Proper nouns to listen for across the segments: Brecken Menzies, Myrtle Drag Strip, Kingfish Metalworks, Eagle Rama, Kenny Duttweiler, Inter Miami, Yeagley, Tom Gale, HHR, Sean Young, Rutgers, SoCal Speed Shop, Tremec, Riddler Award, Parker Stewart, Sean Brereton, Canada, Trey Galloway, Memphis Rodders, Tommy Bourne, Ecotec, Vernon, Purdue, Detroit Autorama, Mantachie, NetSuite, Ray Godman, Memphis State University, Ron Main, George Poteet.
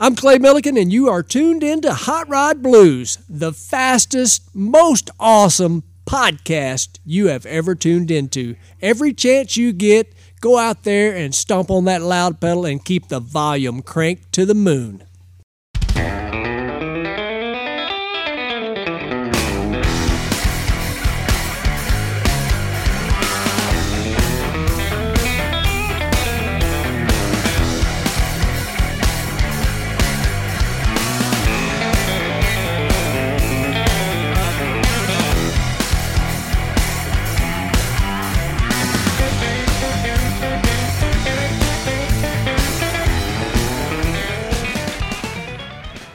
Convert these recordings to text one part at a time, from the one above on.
I'm Clay Milliken, and you are tuned in to Hot Rod Blues, the fastest, most awesome podcast you have ever tuned into. Every chance you get, go out there and stomp on that loud pedal and keep the volume cranked to the moon.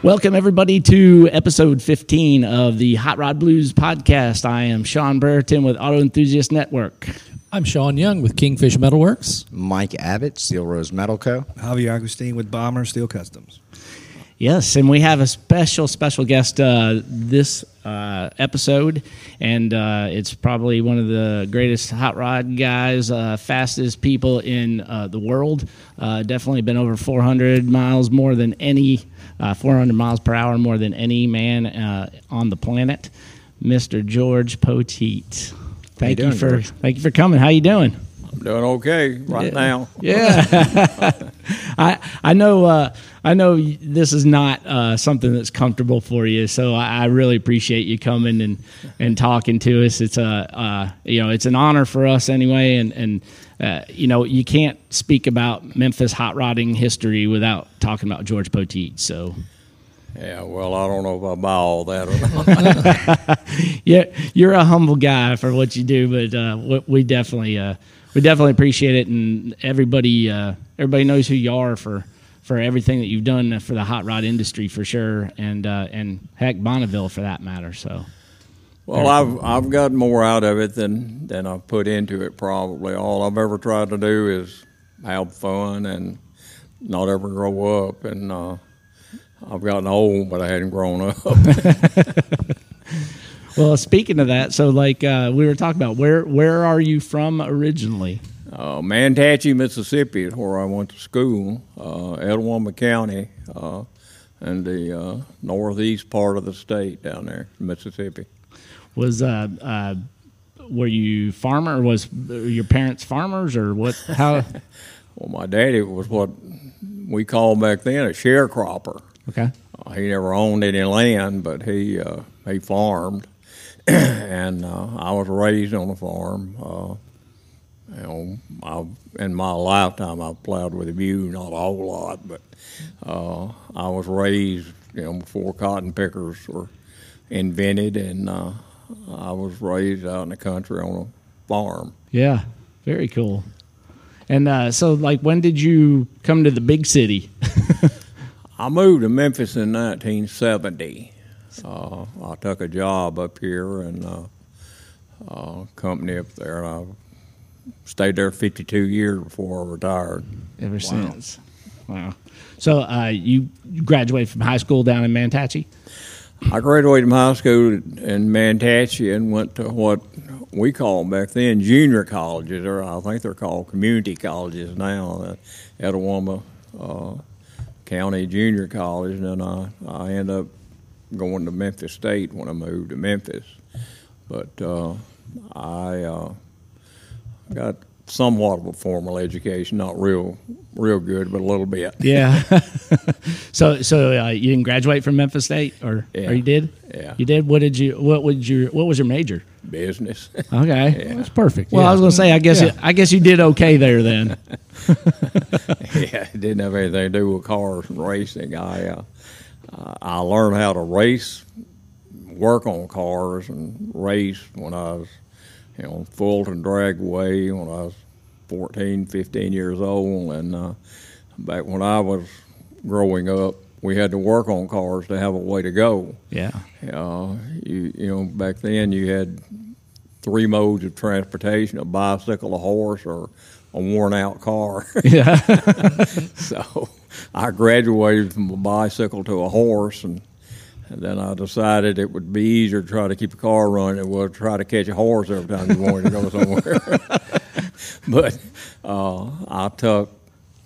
Welcome, everybody, to episode 15 of the Hot Rod Blues podcast. I am Sean Brereton with Auto Enthusiast Network. I'm Sean Young with Kingfish Metalworks. Mike Abbott, Steel Rose Metal Co. Javier Agustin with Bomber Steel Customs. Yes, and we have a special guest this episode, and it's probably one of the greatest hot rod guys, fastest people in the world. Definitely been over 400 miles per hour more than any man on the planet, Mr. George Poteet. Thank you for coming. How you doing? I'm doing okay now. Yeah. I know this is not something that's comfortable for you, so I really appreciate you coming and talking to us. It's it's an honor for us anyway, and you can't speak about Memphis hot rodding history without talking about George Poteet. So. Yeah, well, I don't know if I buy all that or not. Yeah, you're a humble guy for what you do, but we definitely appreciate it, and everybody knows who you are for everything that you've done for the hot rod industry for sure, and heck, Bonneville for that matter. So, well, I've got more out of it than I've put into it probably. All I've ever tried to do is have fun and not ever grow up, and I've gotten old, but I hadn't grown up. Well, speaking of that, so like we were talking about, where are you from originally? Mantachie, Mississippi is where I went to school, Elwoma County, and the northeast part of the state down there, Mississippi. Were you farmer, or was your parents farmers, or what? How? Well, my daddy was what we called back then a sharecropper. Okay. He never owned any land, but he farmed, and I was raised on a farm. In my lifetime, I've plowed with a mule, not a whole lot, but I was raised, before cotton pickers were invented, and I was raised out in the country on a farm. Yeah, very cool. And so, like, when did you come to the big city? I moved to Memphis in 1970. I took a job up here in a company up there, and I stayed there 52 years before I retired. Ever since. Wow. So you graduated from high school down in Mantachie? I graduated from high school in Mantachie and went to what we called back then junior colleges, or I think they're called community colleges now, Etowah County Junior College, and then I ended up going to Memphis State when I moved to Memphis. But I got somewhat of a formal education, not real good, but a little bit. Yeah. So you didn't graduate from Memphis State, or you did? Yeah. You did. What was your major? Business. Okay. Yeah. That's perfect. Well, yeah. I was going to say, I guess you did okay there then. Yeah, it didn't have anything to do with cars and racing. I learned how to race, work on cars, and race when I was, Fulton Dragway when I was 14, 15 years old. And back when I was growing up, we had to work on cars to have a way to go. Yeah. Back then you had three modes of transportation: a bicycle, a horse, or a worn-out car. Yeah. So I graduated from a bicycle to a horse, and then I decided it would be easier to try to keep a car running than it would try to catch a horse every time you wanted to go somewhere. But I took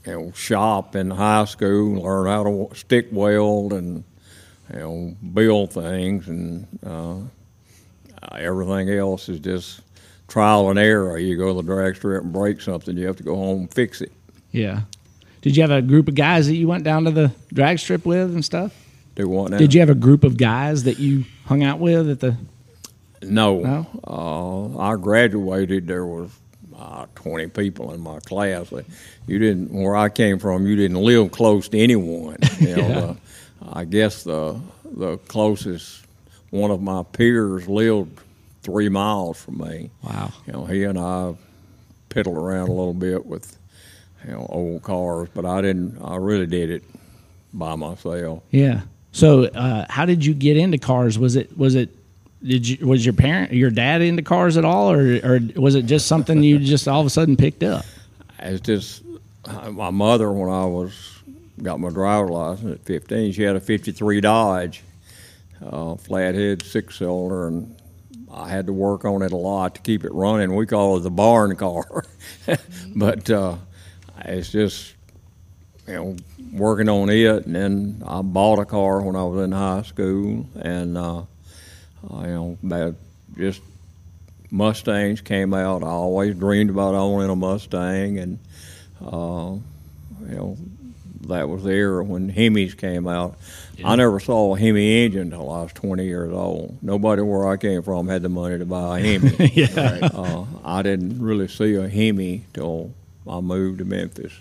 you know, shop in high school, learn how to stick weld and, you know, build things, and everything else is just trial and error. You go to the drag strip and break something, you have to go home and fix it. Yeah. Did you have a group of guys that you went down to the drag strip with and stuff? Do what now? Did you have a group of guys that you hung out with at the... No. No? I graduated, there was 20 people in my class. You didn't, where I came from, you didn't live close to anyone. You know, yeah. I guess the closest one of my peers lived 3 miles from me. Wow. You know, he and I piddled around a little bit with, you know, old cars, but I really did it by myself. Yeah. So, how did you get into cars? Was your parent, your dad into cars at all, or was it just something you just all of a sudden picked up? It's just my mother, when I got my driver's license at 15, she had a 53 Dodge, flathead 6-cylinder, and I had to work on it a lot to keep it running. We call it the barn car, but it's just, you know, working on it, and then I bought a car when I was in high school, and you know, just Mustangs came out. I always dreamed about owning a Mustang, and you know, that was the era when Hemis came out. Yeah. I never saw a Hemi engine until I was 20 years old. Nobody where I came from had the money to buy a Hemi. Yeah. Right? I didn't really see a Hemi till I moved to Memphis.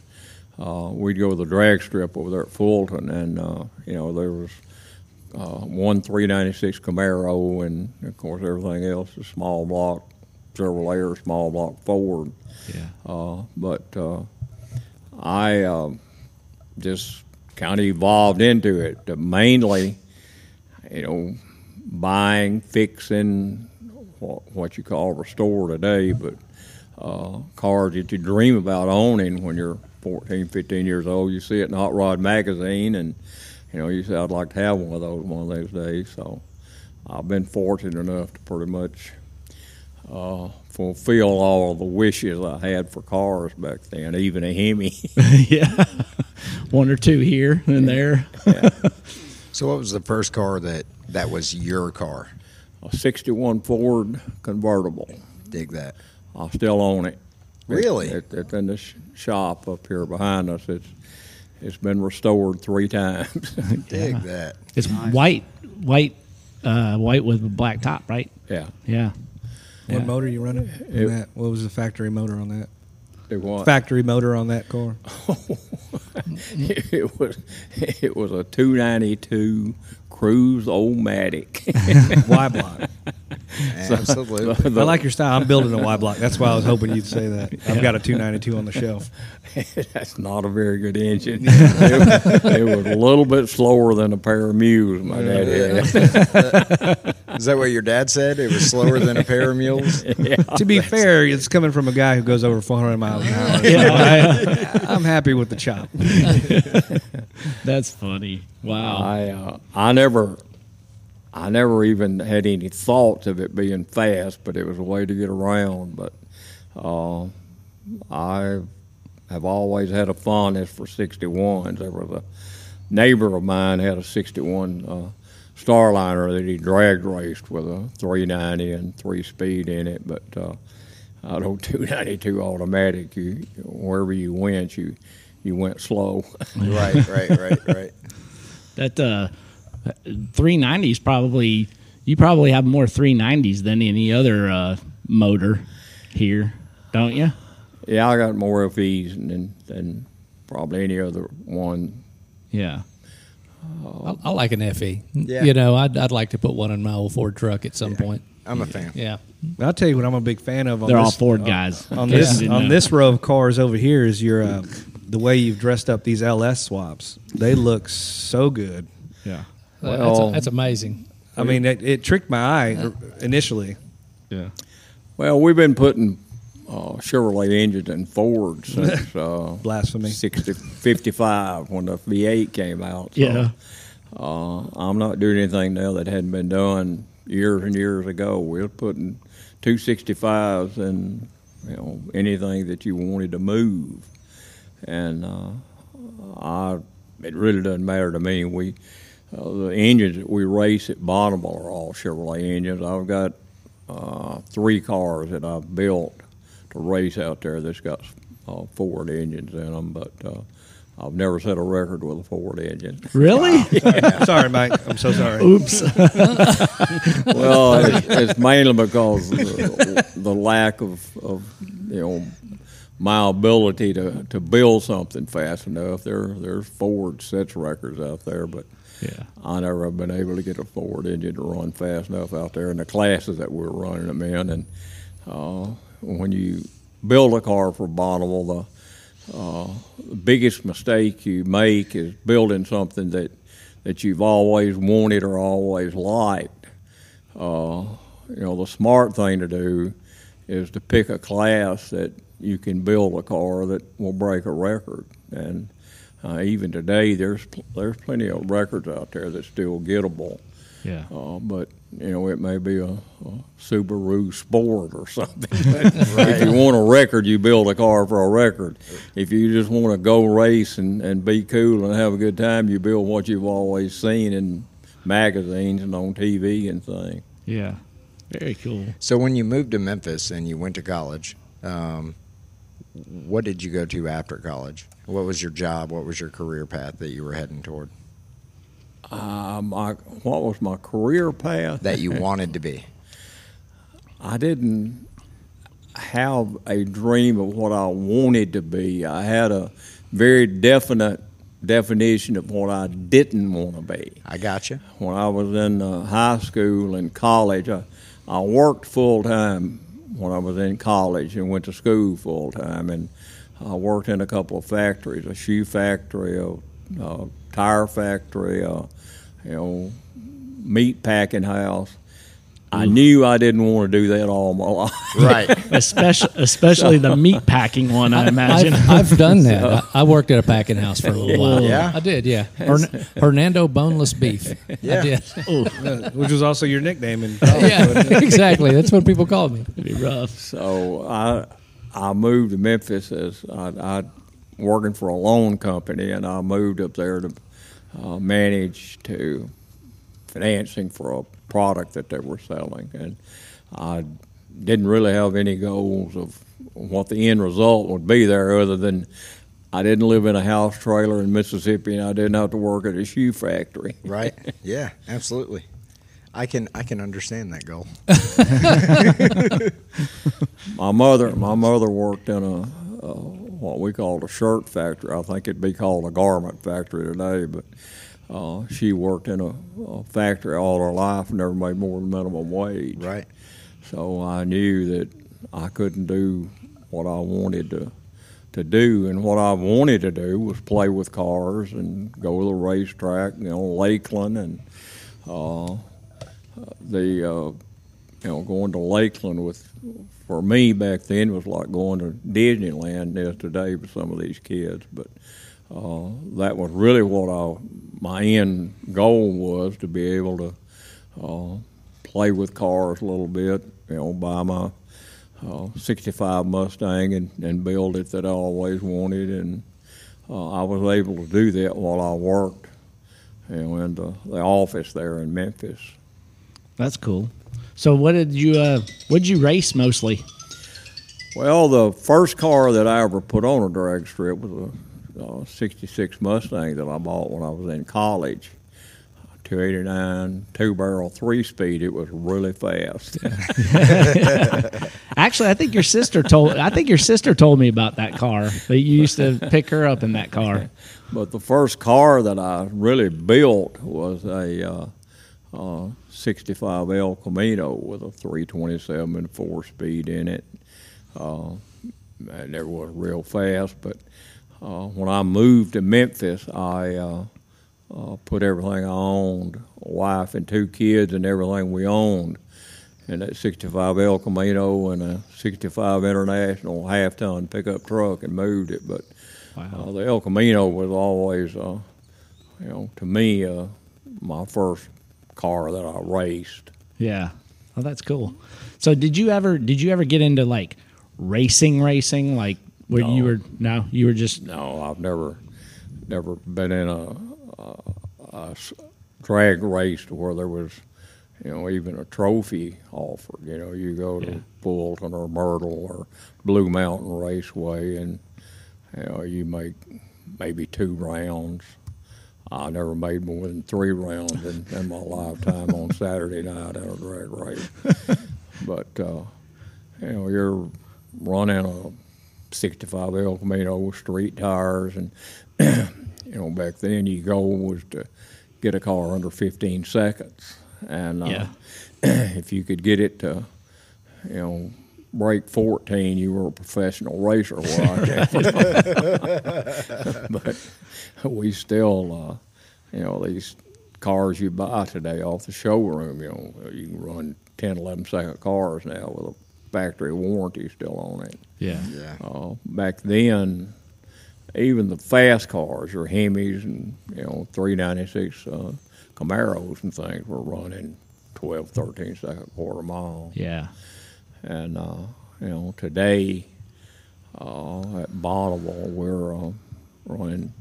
We'd go to the drag strip over there at Fulton, and you know, there was one 396 Camaro, and of course everything else is small block Chevrolet or small block Ford. Yeah. But I just kind of evolved into it, mainly, you know, buying, fixing, what you call restore today, but cars that you dream about owning when you're 14, 15 years old. You see it in Hot Rod Magazine, and you know, you say, I'd like to have one of those one of those days. So I've been fortunate enough to pretty much fulfill all of the wishes I had for cars back then, even a Hemi. Yeah, one or two here and there. Yeah. So what was the first car that was your car? A 61 Ford convertible. Dig that. I still own it. Really? It's in the shop up here behind us. It's been restored 3 times. Dig that. It's nice. White with a black top, right? Yeah. Yeah. What motor are you running? What was the factory motor on that? It was. Factory motor on that car? It was a 292 Cruise Old-Matic. Y-block. Absolutely. I like your style. I'm building a Y-block. That's why I was hoping you'd say that. I've got a 292 on the shelf. That's not a very good engine. It was a little bit slower than a pair of mules, my dad had. Is that what your dad said? It was slower than a pair of mules? Yeah, to be fair, it's coming from a guy who goes over 400 miles an hour. Yeah. So I'm happy with the chop. That's funny. Wow. I never even had any thoughts of it being fast, but it was a way to get around. But I have always had a fondness for 61s. There was a neighbor of mine had a 61 Starliner that he drag raced with a 390 and 3-speed in it. But out of 292 automatic, wherever you went, you went slow. Right. That 390s probably, you probably have more 390s than any other motor here, don't you? Yeah, I got more FEs than probably any other one. Yeah. I like an FE. Yeah. You know, I'd like to put one in my old Ford truck at some point. I'm a fan. Yeah. I'll tell you what I'm a big fan of. They're all Ford guys. On this row of cars over here is your the way you've dressed up these LS swaps. They look so good. Yeah. Well, that's amazing. I mean, it tricked my eye initially. Yeah. Well, we've been putting Chevrolet engines in Ford since blasphemy 55 when the V8 came out. So, yeah. I'm not doing anything now that hadn't been done years and years ago. We're putting 265s and, you know, anything that you wanted to move. and it really doesn't matter to me. We the engines that we race at Bonneville are all Chevrolet engines. I've got three cars that I've built to race out there that's got Ford engines in them, but I've never set a record with a Ford engine. Really? Wow. Yeah. Sorry, Mike. I'm so sorry. Oops. Well, it's mainly because the lack of you know, my ability to build something fast enough. There's Ford sets records out there, but yeah, I never have been able to get a Ford engine to run fast enough out there in the classes that we're running them in. And when you build a car for Bonneville, the biggest mistake you make is building something that you've always wanted or always liked. You know, the smart thing to do is to pick a class that you can build a car that will break a record. And even today, there's plenty of records out there that's still gettable. Yeah. But you know, it may be a Subaru Sport or something. Right. If you want a record, you build a car for a record. If you just want to go race and be cool and have a good time, you build what you've always seen in magazines and on TV and things. Yeah, very cool. So when you moved to Memphis and you went to college, what did you go to after college? What was your job? What was your career path that you were heading toward? What was my career path? That you wanted to be. I didn't have a dream of what I wanted to be. I had a very definite definition of what I didn't want to be. I got you. When I was in high school and college, I worked full-time when I was in college and went to school full-time. And I worked in a couple of factories, a shoe factory, a tire factory, you know, meat packing house. I knew I didn't want to do that all my life. Right. Especially the meat packing one, I imagine. I've done that. I worked at a packing house for a little while. Yeah. I did, yeah. Hernando Boneless Beef. Yeah. I did. Which was also your nickname in college. Yeah, exactly. That's what people called me. Pretty rough. So I moved to Memphis as I working for a loan company, and I moved up there to manage to financing for a product that they were selling. And I didn't really have any goals of what the end result would be there, other than I didn't live in a house trailer in Mississippi and I didn't have to work at a shoe factory. Right. Yeah, absolutely. I can understand that goal. My mother worked in a what we called a shirt factory. I think it'd be called a garment factory today, but she worked in a factory all her life and never made more than minimum wage. Right. So I knew that I couldn't do what I wanted to do, and what I wanted to do was play with cars and go to the racetrack, you know, Lakeland, and you know, going to Lakeland for me back then was like going to Disneyland as today for some of these kids. But that was really what my end goal was, to be able to play with cars a little bit, you know, buy my 65 Mustang and build it that I always wanted. And I was able to do that while I worked, you know, in the office there in Memphis. That's cool. So what did you race mostly? Well, the first car that I ever put on a drag strip was a 66 Mustang that I bought when I was in college. 289, two-barrel, three-speed. It was really fast. Actually, I think your sister told me about that car. That you used to pick her up in that car. But the first car that I really built was a 65 El Camino with a 327 and 4-speed in it. And it was real fast, but when I moved to Memphis, I put everything I owned, a wife and two kids and everything we owned, in that 65 El Camino and a 65 International half-ton pickup truck and moved it. But wow. The El Camino was always, you know, to me, my first car that I raced. Yeah. Well, that's cool. So did you ever get into like racing, like Well, no. you were just no. I've never been in a drag race to where there was, even a trophy offered. You go to Fulton or Myrtle or Blue Mountain Raceway, and you make maybe 2 rounds. I never made more than 3 rounds in my lifetime on Saturday night at a drag race. But you're running a 65 El Camino with street tires, and back then your goal was to get a car under 15 seconds, and if you could get it to, break 14, you were a professional racer. But we still, these cars you buy today off the showroom, you can run 10, 11-second cars now with a factory warranty still on it. Yeah. Back then, even the fast cars, your Hemis and 396 Camaros and things were running 12, 13-second quarter mile. Yeah. And, today at Bonneville, we're running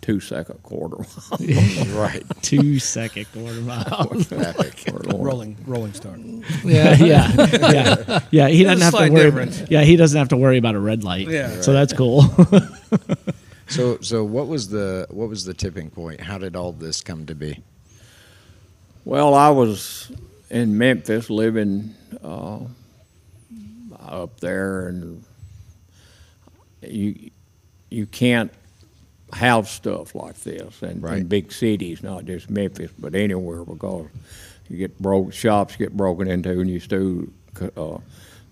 2 second quarter miles. Right. 2 second quarter miles. Rolling start. Yeah. Yeah. He doesn't have to worry. He doesn't have to worry about a red light. Yeah. Right. So that's cool. So what was the tipping point? How did all this come to be? Well, I was in Memphis living up there, and you can't have stuff like this in big cities, not just Memphis, but anywhere, because you get broke, shops get broken into, and your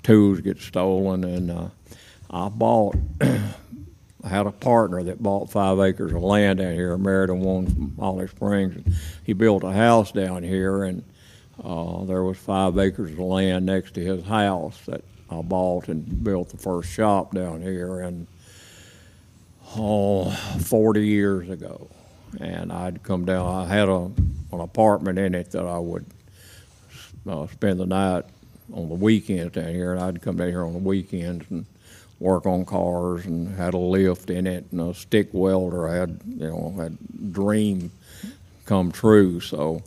tools get stolen. And I had a partner that bought 5 acres of land down here, married a woman from Holly Springs, and he built a house down here, and there was 5 acres of land next to his house that I bought and built the first shop down here, and 40 years ago. And I'd come down. I had an apartment in it that I would spend the night on the weekends down here, and I'd come down here on the weekends and work on cars, and had a lift in it and a stick welder. I had, had dream come true. So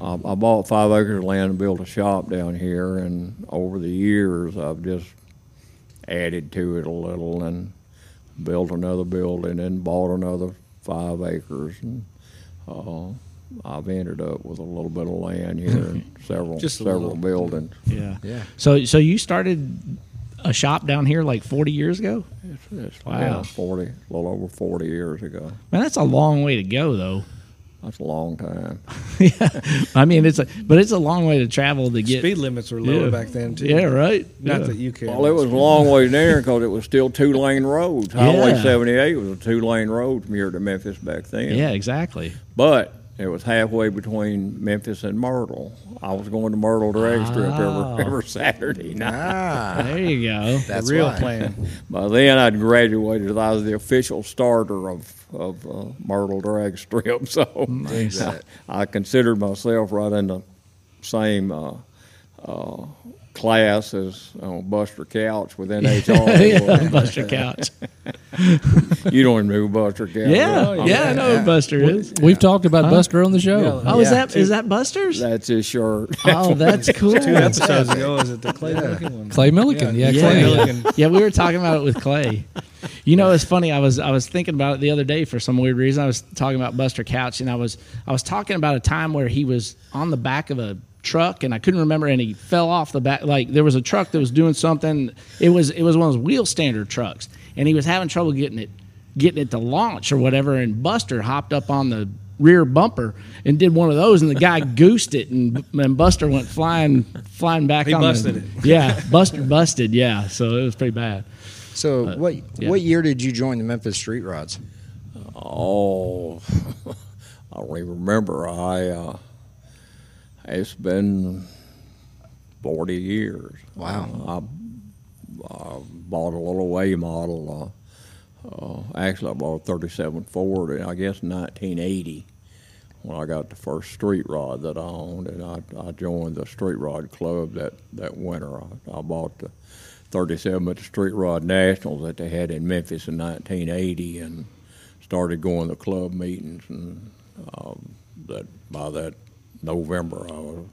I bought 5 acres of land and built a shop down here, and over the years I've just added to it a little and built another building and bought another 5 acres, and I've ended up with a little bit of land here and several buildings. Yeah. So you started a shop down here like 40 years ago? It's wow. 40, a little over 40 years ago. Man, that's a long way to go though. That's a long time. I mean, it's a long way to travel to get. Speed limits were lower back then, too. Yeah, right. Not that you can. Well, it was a long way there because it was still 2-lane roads. Highway 78 was a 2-lane road from here to Memphis back then. Yeah, exactly. But it was halfway between Memphis and Myrtle. I was going to Myrtle Drag Strip every Saturday night. There you go. That's the real plan. By then, I'd graduated. I was the official starter of Myrtle Drag Strip, so I considered myself right in the same class as Buster Couch with NHRA. Buster Couch. You don't even know who Buster Couch is. I know who Buster is. We've talked about Buster on the show. Is that Buster's? That's his shirt. Oh, that's cool. 2 episodes ago, is it the Clay Milliken one? Clay Milliken, Clay Milliken. Yeah, we were talking about it with Clay. It's funny, I was thinking about it the other day for some weird reason. I was talking about Buster Couch, and I was talking about a time where he was on the back of a truck, and I couldn't remember, and he fell off the back. Like, there was a truck that was doing something. It was one of those wheel standard trucks, and he was having trouble getting it to launch or whatever, and Buster hopped up on the rear bumper and did one of those, and the guy goosed it, and Buster went flying back. He busted it. Yeah, Buster busted, yeah. So it was pretty bad. So what year did you join the Memphis Street Rods? Oh, I don't even remember. It's been 40 years. Wow. I bought a little A model. Actually, I bought a 37 Ford in, I guess, 1980 when I got the first street rod that I owned, and I joined the street rod club that winter. I bought the 37 at the Street Rod Nationals that they had in Memphis in 1980, and started going to club meetings. And that by that November, I was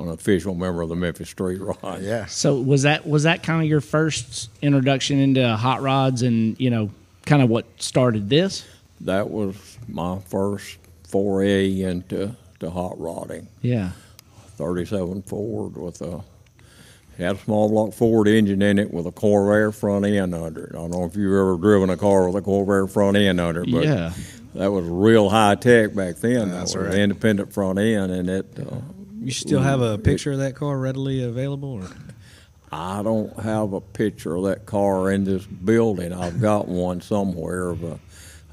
an official member of the Memphis Street Rod. Yeah. So was that kind of your first introduction into hot rods, and kind of what started this? That was my first foray into hot rodding. Yeah. 37 Ford with a. It had a small block Ford engine in it with a Corvair front end under it. I don't know if you've ever driven a car with a Corvair front end under it, but yeah. That was real high tech back then. That's right. An independent front end, and it. You still have a picture of that car readily available? Or? I don't have a picture of that car in this building. I've got one somewhere. But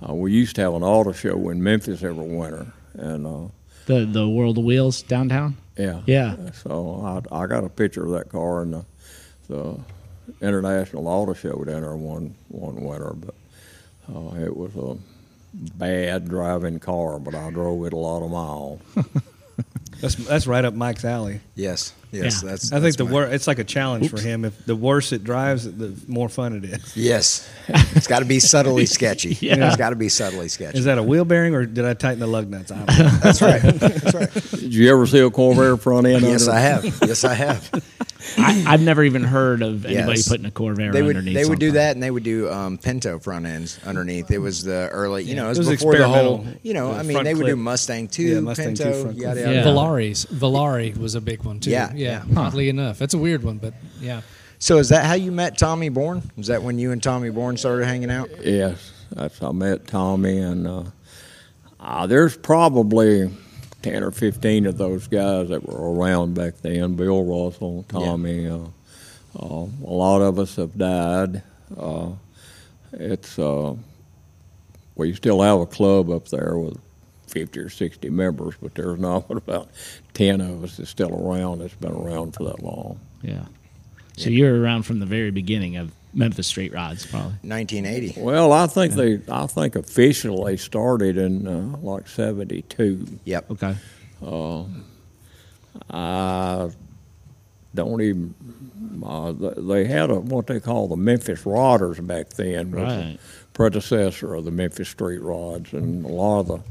we used to have an auto show in Memphis every winter, and the World of Wheels downtown. Yeah. Yeah. So I got a picture of that car in the International Auto Show down there one winter, but it was a bad driving car, but I drove it a lot of miles. That's right up Mike's alley. Yes, yeah. That's. I think it's like a challenge for him. If the worse it drives, the more fun it is. Yes, it's got to be subtly sketchy. Yeah. It's got to be subtly sketchy. Is that a wheel bearing, or did I tighten the lug nuts? I don't know. That's right. That's right. Did you ever see a Corvair front end? Yes, I have. Yes, I have. I've never even heard of anybody putting a Corvair underneath. They would do that, and they would do Pinto front ends underneath. It was the early, it was before the whole, they would do Mustang 2, yeah, Mustang Pinto, yada. Yeah. Velari was a big one too. Yeah. Yeah, oddly enough. That's a weird one, but yeah. So is that how you met Tommy Bourne? Is that when you and Tommy Bourne started hanging out? Yes, that's how I met Tommy, and there's probably 10 or 15 of those guys that were around back then, Bill Russell, Tommy. Yeah. A lot of us have died. We still have a club up there with 50 or 60 members, but there's not about 10 of us that's still around that's been around for that long. Yeah. So you're around from the very beginning of Memphis Street Rods, probably. 1980. Well, I think officially started in like 72. Yep. Okay. I don't even. They had what they call the Memphis Rodders back then, which was the predecessor of the Memphis Street Rods, and a lot of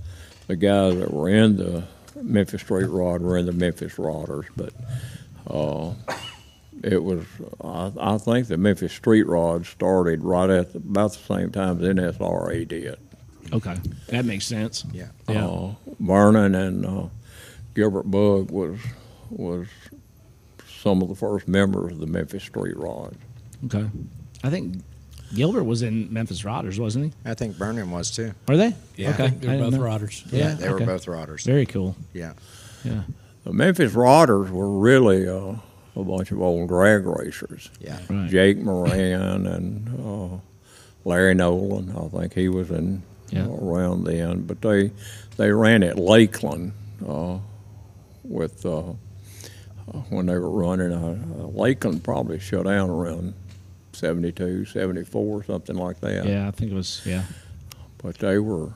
the guys that were in the Memphis Street Rod were in the Memphis Rodders, but it was, I think the Memphis Street Rod started right at about the same time as NHRA did. Okay, that makes sense. Yeah. Vernon and Gilbert Bug was some of the first members of the Memphis Street Rod. Okay. I think Gilbert was in Memphis Rodders, wasn't he? I think Vernon was too. Are they? Yeah, okay. They were both Rodders. Yeah, they were both Rodders. Very cool. Yeah. Yeah. The Memphis Rodders were really a bunch of old drag racers. Yeah. Right. Jake Moran and Larry Nolan, I think he was in around then. But they ran at Lakeland with when they were running. Lakeland probably shut down around 72, 74, something like that. Yeah, I think it was, yeah. But they were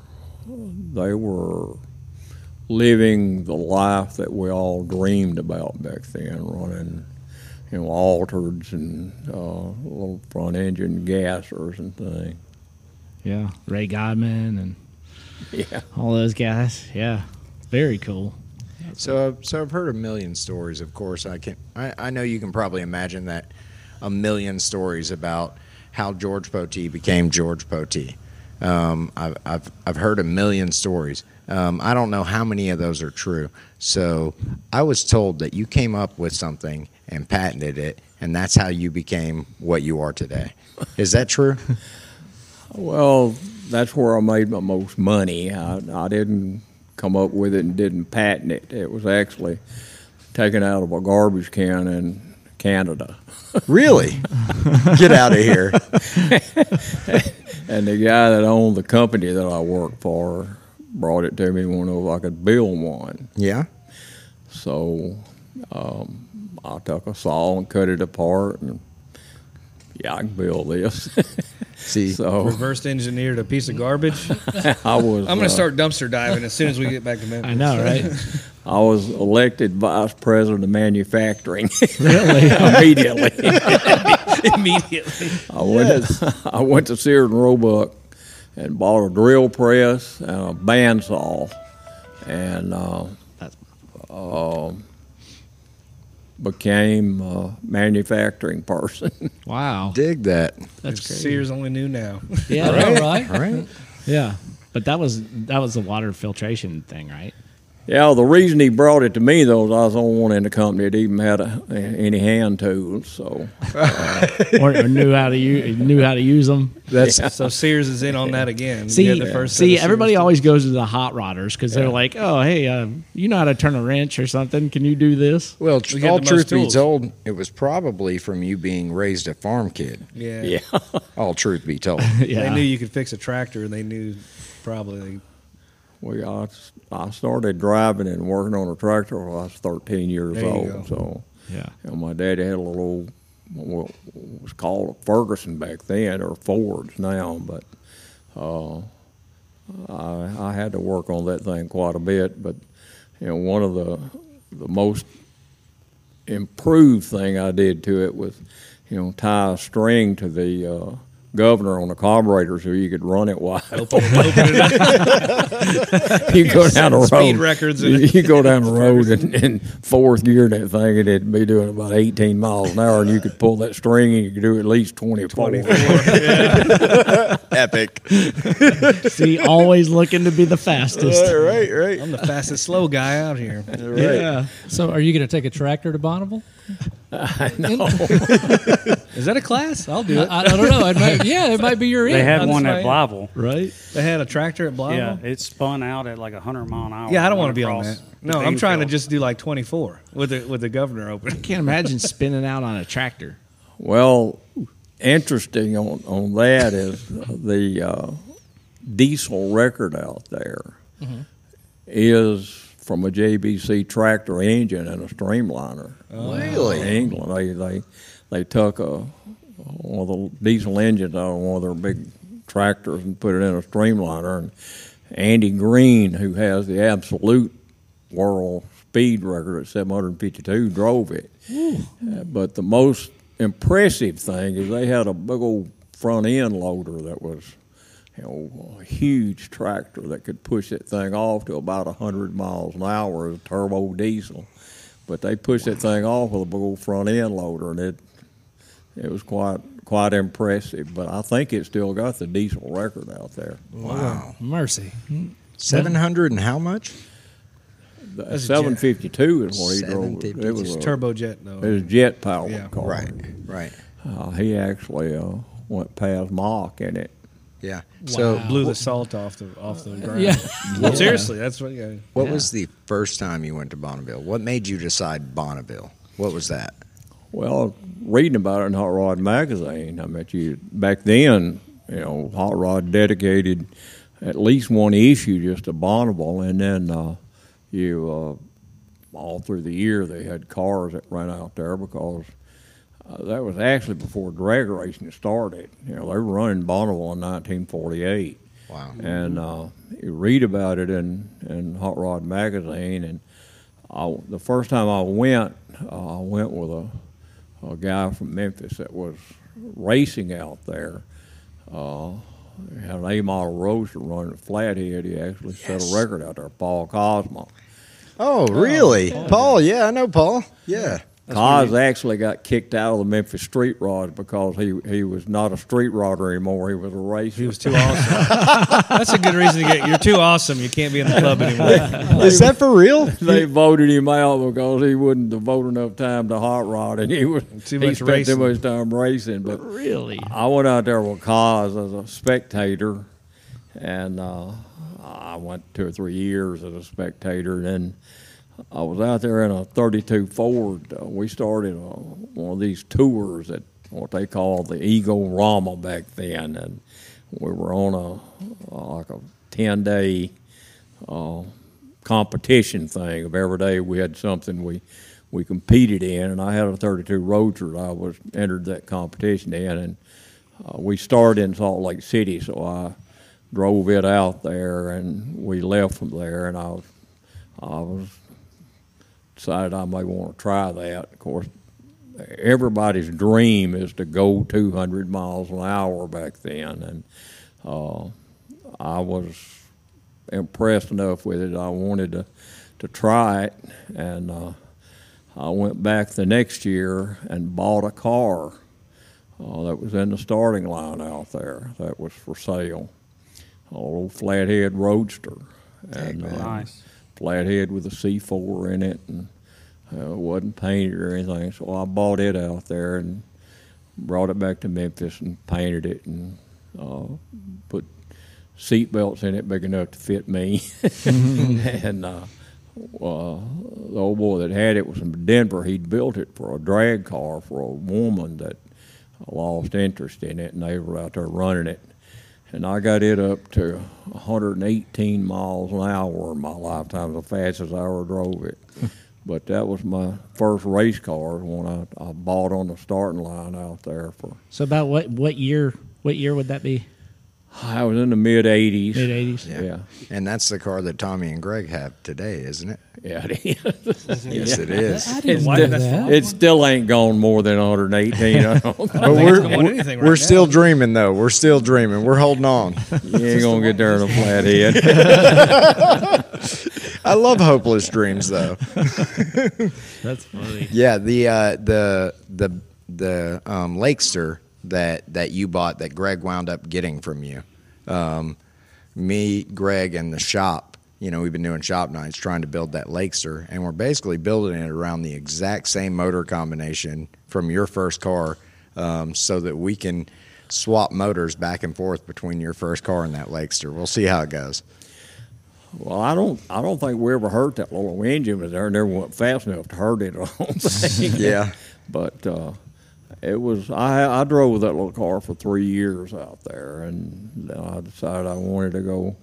living the life that we all dreamed about back then, running, altereds and little front-engine gassers and things. Yeah, Ray Godman and all those guys. Yeah, very cool. So I've heard a million stories, of course. I know you can probably imagine that. A million stories about how George Poteet became George Poteet. I've heard a million stories. I don't know how many of those are true. So I was told that you came up with something and patented it, and that's how you became what you are today. Is that true? Well, that's where I made my most money. I didn't come up with it and didn't patent it. It was actually taken out of a garbage can and Canada. Really? Get out of here. And the guy that owned the company that I worked for brought it to me and wanted to know if I could build one. Yeah. So I took a saw and cut it apart and I can build this. See, so, reverse engineered a piece of garbage. I'm going to start dumpster diving as soon as we get back to Memphis. I know, right? I was elected vice president of manufacturing. Really? Immediately. immediately. I went to Sears and Roebuck and bought a drill press and a bandsaw, and became a manufacturing person. Wow. Dig that. That's crazy. Sears only knew now. Yeah, right? Yeah. But that was the water filtration thing, right? Yeah, the reason he brought it to me, though, is I was the only one in the company that even had any hand tools, so or knew how to use them. So Sears is in on that again. Everybody always goes to the hot rodders because they're like, oh, hey, you know how to turn a wrench or something? Can you do this? Well, all truth be told, it was probably from you being raised a farm kid. Yeah. All truth be told, they knew you could fix a tractor. They knew probably. Well, I started driving and working on a tractor when I was 13 years old. So, and my daddy had a little, what was called a Ferguson back then, or Fords now. But I had to work on that thing quite a bit. But one of the most improved thing I did to it was, tie a string to the governor on the carburetor so you could run it wide. Open it up. You go down the road. Speed records. You go down the road and fourth gear that thing, and it'd be doing about 18 miles an hour, and you could pull that string and you could do at least 24. Epic. See, always looking to be the fastest. Right. I'm the fastest slow guy out here. Right. Yeah. So are you going to take a tractor to Bonneville? No. Is that a class? I'll do it. I don't know. It might be your end. They had one at Bonneville. Right? They had a tractor at Bonneville? Yeah, it spun out at like 100 mile an hour. Yeah, I don't want to be on that. No, I'm trying to just do like 24 with the governor open. I can't imagine spinning out on a tractor. Well, interesting on that is the diesel record out there is from a JBC tractor engine and a streamliner. Oh. Really? In England, they took one of the diesel engines out of one of their big tractors and put it in a streamliner. And Andy Green, who has the absolute world speed record at 752, drove it. But the most impressive thing is they had a big old front end loader that was a huge tractor that could push that thing off to about 100 miles an hour of turbo diesel. But they pushed that thing off with a big old front end loader, and it was quite impressive. But I think it still got the diesel record out there. Wow. Mercy. 700 and how much? 752 is what he drove. It was turbojet, though. It was jet-powered car. Right. He actually went past Mach in it. Yeah. Wow. So blew the salt off the ground. Yeah. Well, seriously, that's what. Yeah. What was the first time you went to Bonneville? What made you decide Bonneville? What was that? Well, reading about it in Hot Rod Magazine. I met you back then. Hot Rod dedicated at least one issue just to Bonneville, and then all through the year they had cars that ran out there because. That was actually before drag racing started. They were running Bonneville in 1948. Wow. And you read about it in Hot Rod Magazine. And the first time I went with a guy from Memphis that was racing out there. He had an A-model roadster running flathead. He actually set a record out there, Paul Kosma. Oh, really? Paul, yeah, I know Paul. Yeah. Cos actually got kicked out of the Memphis Street Rods because he was not a street rodder anymore. He was a racer. He was too awesome. That's a good reason to get. You're too awesome. You can't be in the club anymore. Is that for real? They voted him out because he wouldn't devote enough time to hot rod, and he spent too much time racing. But really, I went out there with Cos as a spectator, and I went 2 or 3 years as a spectator, and then. I was out there in a 32 Ford. We started one of these tours at what they called the Eagle Rama back then, and we were on a 10-day competition thing. Of every day we had something we competed in, and I had a 32 Roadster. I was entered that competition in, and we started in Salt Lake City, so I drove it out there, and we left from there, and I decided I may want to try that. Of course, everybody's dream is to go 200 miles an hour back then, and I was impressed enough with it I wanted to try it, and I went back the next year and bought a car that was in the starting line out there that was for sale, an old flathead roadster, and nice. Flathead with a C4 in it, and wasn't painted or anything, so I bought it out there and brought it back to Memphis and painted it and put seat belts in it big enough to fit me. And the old boy that had it was from Denver. He'd built it for a drag car for a woman that lost interest in it, and they were out there running it. And I got it up to 118 miles an hour in my lifetime, the fastest I ever drove it. But that was my first race car, one I bought on the starting line out there for. So about what year would that be? I was in the mid-'80s. Mid-'80s, yeah. And that's the car that Tommy and Greg have today, isn't it? Yeah, it is. Yes, it is. It still ain't gone more than 118. I don't think. But we're still dreaming, though. We're still dreaming. We're holding on. You ain't going to get there in a flathead. I love hopeless dreams, though. That's funny. Yeah, the Lakester that you bought, that Greg wound up getting from you. Me, Greg, and the shop, we've been doing shop nights trying to build that Lakester, and we're basically building it around the exact same motor combination from your first car, so that we can swap motors back and forth between your first car and that Lakester. We'll see how it goes. Well, I don't think we ever hurt that little engine was there. Never went fast enough to hurt it. I don't think. Yeah. But it was. I drove with that little car for 3 years out there, and then I decided I wanted to go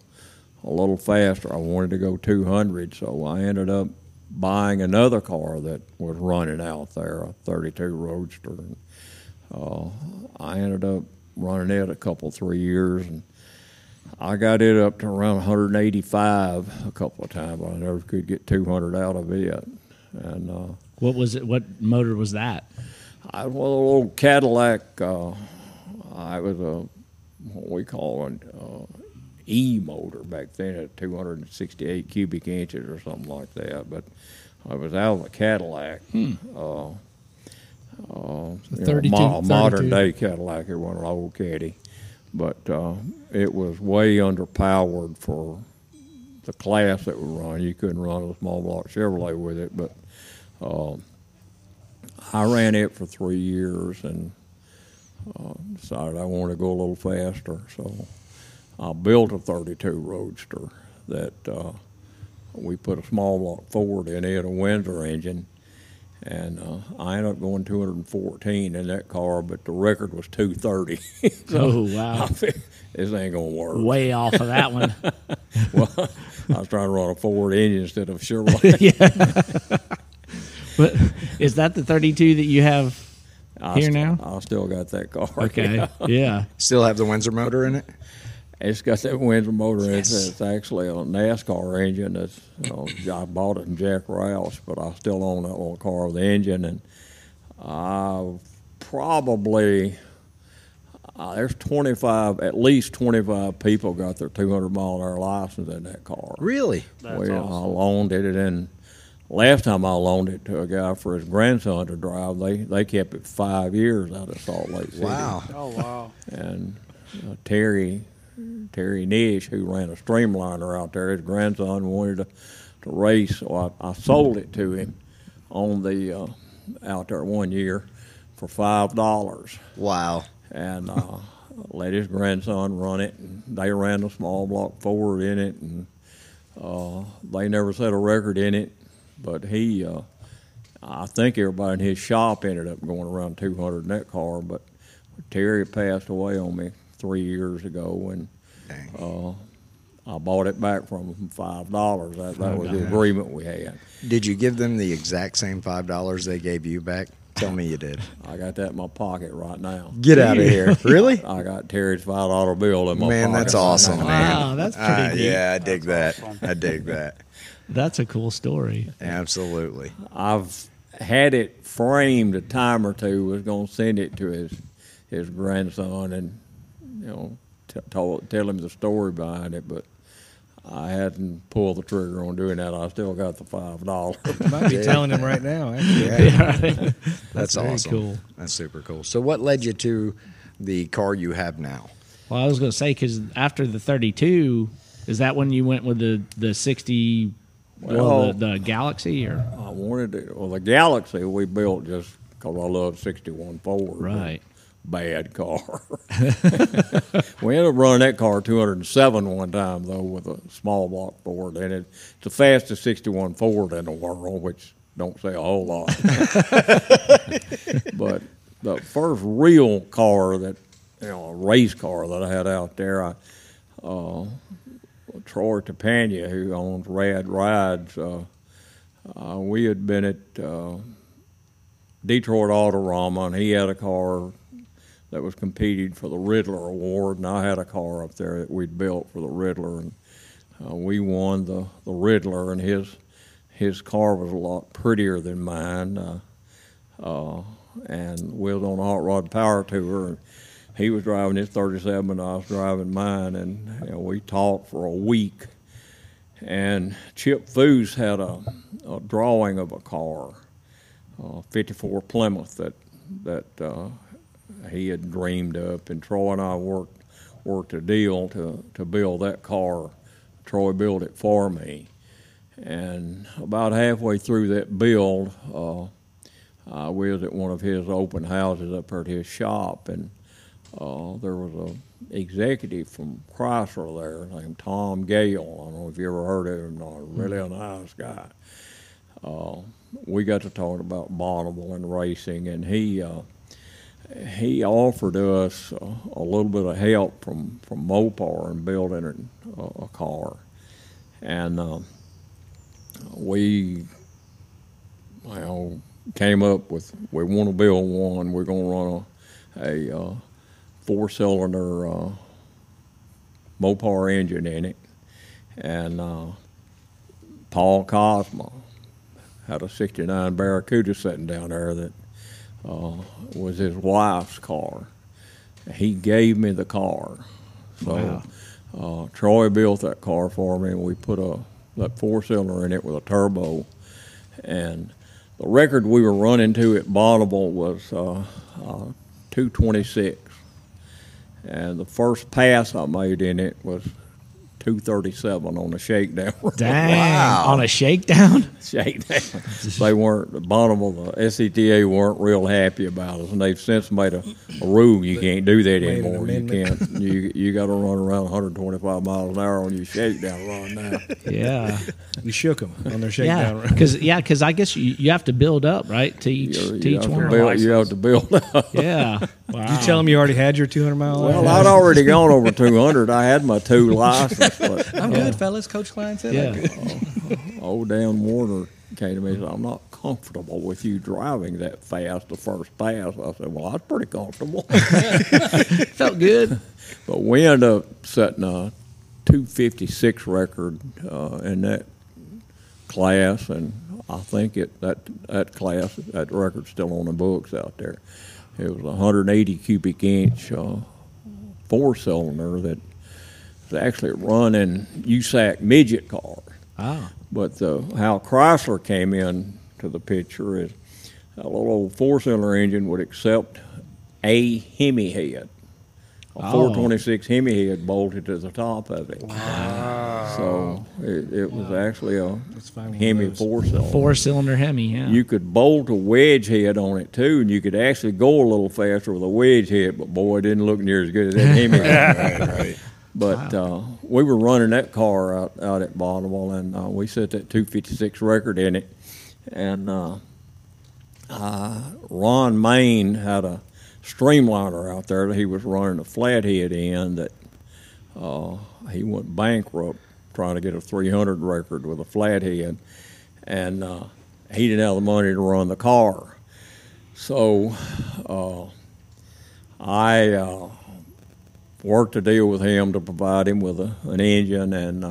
a little faster. I wanted to go 200, so I ended up buying another car that was running out there, a 32 Roadster. And, I ended up running it a couple, 3 years, and I got it up to around 185 a couple of times. I never could get 200 out of it. And what was it? What motor was that? It was a little Cadillac. It was what we call an E motor back then, at 268 cubic inches or something like that. But I was out of a Cadillac. Modern day Cadillac. It wasn't an old Caddy. But it was way underpowered for the class that we run. You couldn't run a small block Chevrolet with it. But I ran it for 3 years and decided I wanted to go a little faster. So I built a 32 Roadster that we put a small block Ford in it, a Windsor engine. And I ended up going 214 in that car, but the record was 230. So oh, wow. I figured, this ain't going to work. Way off of that one. Well, I was trying to run a Ford engine instead of Chevrolet. Yeah. But is that the 32 that you have now? I still got that car. Okay, yeah. Still have the Windsor motor in it? It's got that Windsor motor in it. Yes. It's actually a NASCAR engine. That's, I bought it in Jack Rouse, but I still own that little car with the engine. And I probably, there's at least 25 people got their 200-mile-an-hour license in that car. Really? That's awesome. I loaned it, and last time I loaned it to a guy for his grandson to drive, they kept it 5 years out of Salt Lake City. Wow. Oh, wow. And Terry Nish, who ran a streamliner out there, his grandson wanted to race, so I sold it to him on the out there one year for $5. Wow. And let his grandson run it, and they ran a small block Ford in it, and they never set a record in it, but he I think everybody in his shop ended up going around 200 in that car. But Terry passed away on me 3 years ago, and I bought it back from them for $5. That was the agreement we had. Did you give them the exact same $5 they gave you back? Tell me you did. I got that in my pocket right now. Get out of here. Really? I got Terry's $5 bill in my pocket. Man, that's awesome, man. Wow, that's pretty neat. Yeah, I dig that. That's a cool story. Absolutely. I've had it framed a time or two, was going to send it to his grandson and, you know, tell him the story behind it, but I hadn't pulled the trigger on doing that. I still got the $5. Might be telling him right now. Yeah. That's awesome. Cool. That's super cool. So what led you to the car you have now? Well, I was going to say, because after the 32, is that when you went with the 60, the Galaxy? Or? I wanted to. Well, the Galaxy we built just because I loved 61 Ford. Right. Bad car. We ended up running that car 207 one time, though, with a small block Ford, and it's the fastest 61 Ford in the world, which don't say a whole lot. But the first real car that, you know, a race car that I had out there, Troy Tapania, who owns Rad Rides, we had been at Detroit Autorama, and he had a car that was competing for the Riddler Award, and I had a car up there that we'd built for the Riddler, and we won the Riddler, and his car was a lot prettier than mine, and we was on a Hot Rod Power Tour, and he was driving his 37, and I was driving mine, and you know, we talked for a week, and Chip Foose had a drawing of a car, 54 Plymouth, that he had dreamed up, and Troy and I worked a deal to build that car. Troy built it for me, and about halfway through that build, I was at one of his open houses up there at his shop, and there was an executive from Chrysler there named Tom Gale. I don't know if you ever heard of him, or really a nice guy. We got to talking about Bonneville and racing, and he offered us a little bit of help from Mopar in building a car. And we came up with, we want to build one. We're going to run a four-cylinder Mopar engine in it. And Paul Kosma had a 69 Barracuda sitting down there that was his wife's car. He gave me the car. So wow. Troy built that car for me, and we put that four-cylinder in it with a turbo. And the record we were running to at Bonneville was 226. And the first pass I made in it was 237 on a shakedown. Dang. Wow. On a shakedown? Shakedown. They weren't, Bonneville, the SCTA weren't real happy about us, and they've since made a rule you can't do that anymore. You can't. You got to run around 125 miles an hour on your shakedown run now. Yeah. You shook them on their shakedown run. Because I guess you have to build up, right, to each one. You have to build up. Yeah. Wow. Did you tell them you already had your 200-mile license? Well, I'd already gone over 200. I had my two licenses. But, I'm good, fellas. Coach Klein said that. Old Dan Warner came to me and said, I'm not comfortable with you driving that fast the first pass. I said, well, I was pretty comfortable. Felt good. But we ended up setting a 256 record in that class, and I think that record's still on the books out there. It was a 180 cubic inch four-cylinder that was actually running USAC midget cars. Ah. But how Chrysler came in to the picture is a little old four-cylinder engine would accept a Hemi head, a 426 Hemi head bolted to the top of it. Wow. So it was actually a Hemi four-cylinder. Four-cylinder Hemi, yeah. You could bolt a wedge head on it, too, and you could actually go a little faster with a wedge head, but, boy, it didn't look near as good as that Hemi head. Right. But we were running that car out at Bonneville, and we set that 256 record in it. And Ron Main had a streamliner out there that he was running a flathead in that he went bankrupt trying to get a 300 record with a flathead, and he didn't have the money to run the car. So I worked a deal with him to provide him with an engine, and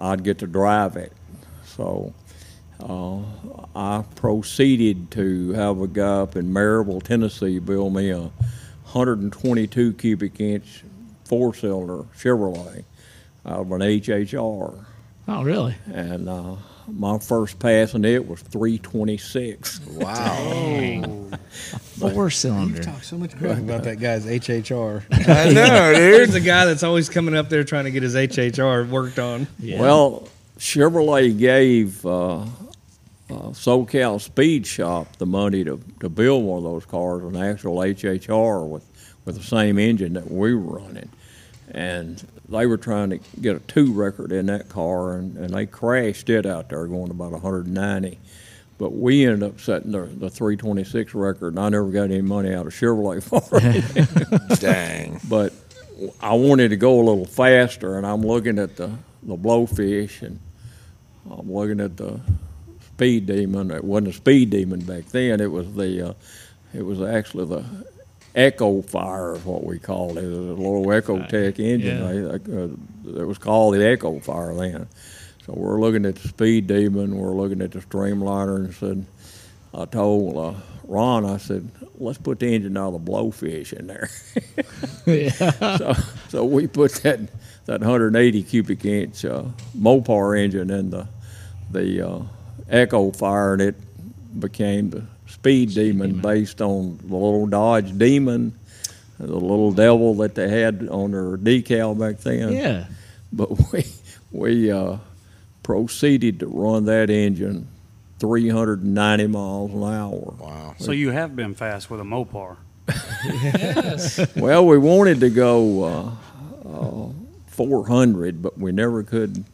I'd get to drive it. So I proceeded to have a guy up in Maryville, Tennessee, build me a 122 cubic inch four-cylinder Chevrolet out of an HHR. Oh, really? And my first pass in it was 326. Wow. Four-cylinder. You talk so much crap about that guy's HHR. I know, dude. There's a guy that's always coming up there trying to get his HHR worked on. Yeah. Well, Chevrolet gave SoCal Speed Shop the money to build one of those cars, an actual HHR with the same engine that we were running. And they were trying to get a 2 record in that car, and they crashed it out there going about 190. But we ended up setting the 326 record, and I never got any money out of Chevrolet for it. Dang. But I wanted to go a little faster, and I'm looking at the Blowfish, and I'm looking at the Speed Demon. It wasn't a Speed Demon back then. It was actually the Echo Fire is what we called it. It was a little Ecotec engine. Yeah. It was called the Echo Fire then. So we're looking at the Speed Demon. We're looking at the Streamliner, and I told Ron, I said, let's put the engine out of the Blowfish in there. Yeah. So we put that 180 cubic inch Mopar engine in the Echo Fire, and it became the Speed Demon based on the little Dodge Demon, the little devil that they had on their decal back then. Yeah. But we proceeded to run that engine 390 miles an hour. Wow. So you have been fast with a Mopar. Yes. Well, we wanted to go 400, but we never could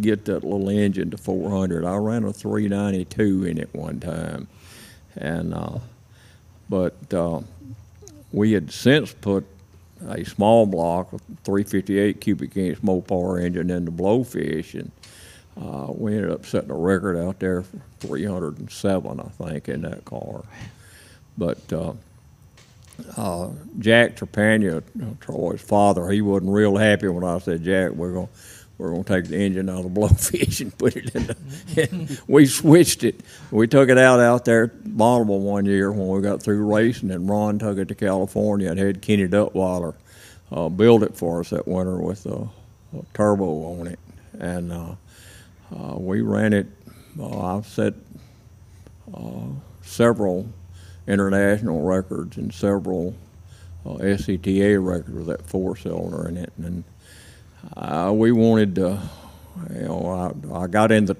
get that little engine to 400. I ran a 392 in it one time, and but we had since put a small block, a 358 cubic inch Mopar engine in the Blowfish, and we ended up setting a record out there for 307, I think, in that car. But Jack Tapania, Troy's father, he wasn't real happy when I said, Jack, we're going to take the engine out of the Blowfish and put it in we switched it. We took it out there at Bonneville one year when we got through racing, and Ron took it to California and had Kenny Duttweiler build it for us that winter with a turbo on it. And we ran it. I've set several international records and several SCTA records with that four-cylinder in it. And we wanted to, I got in the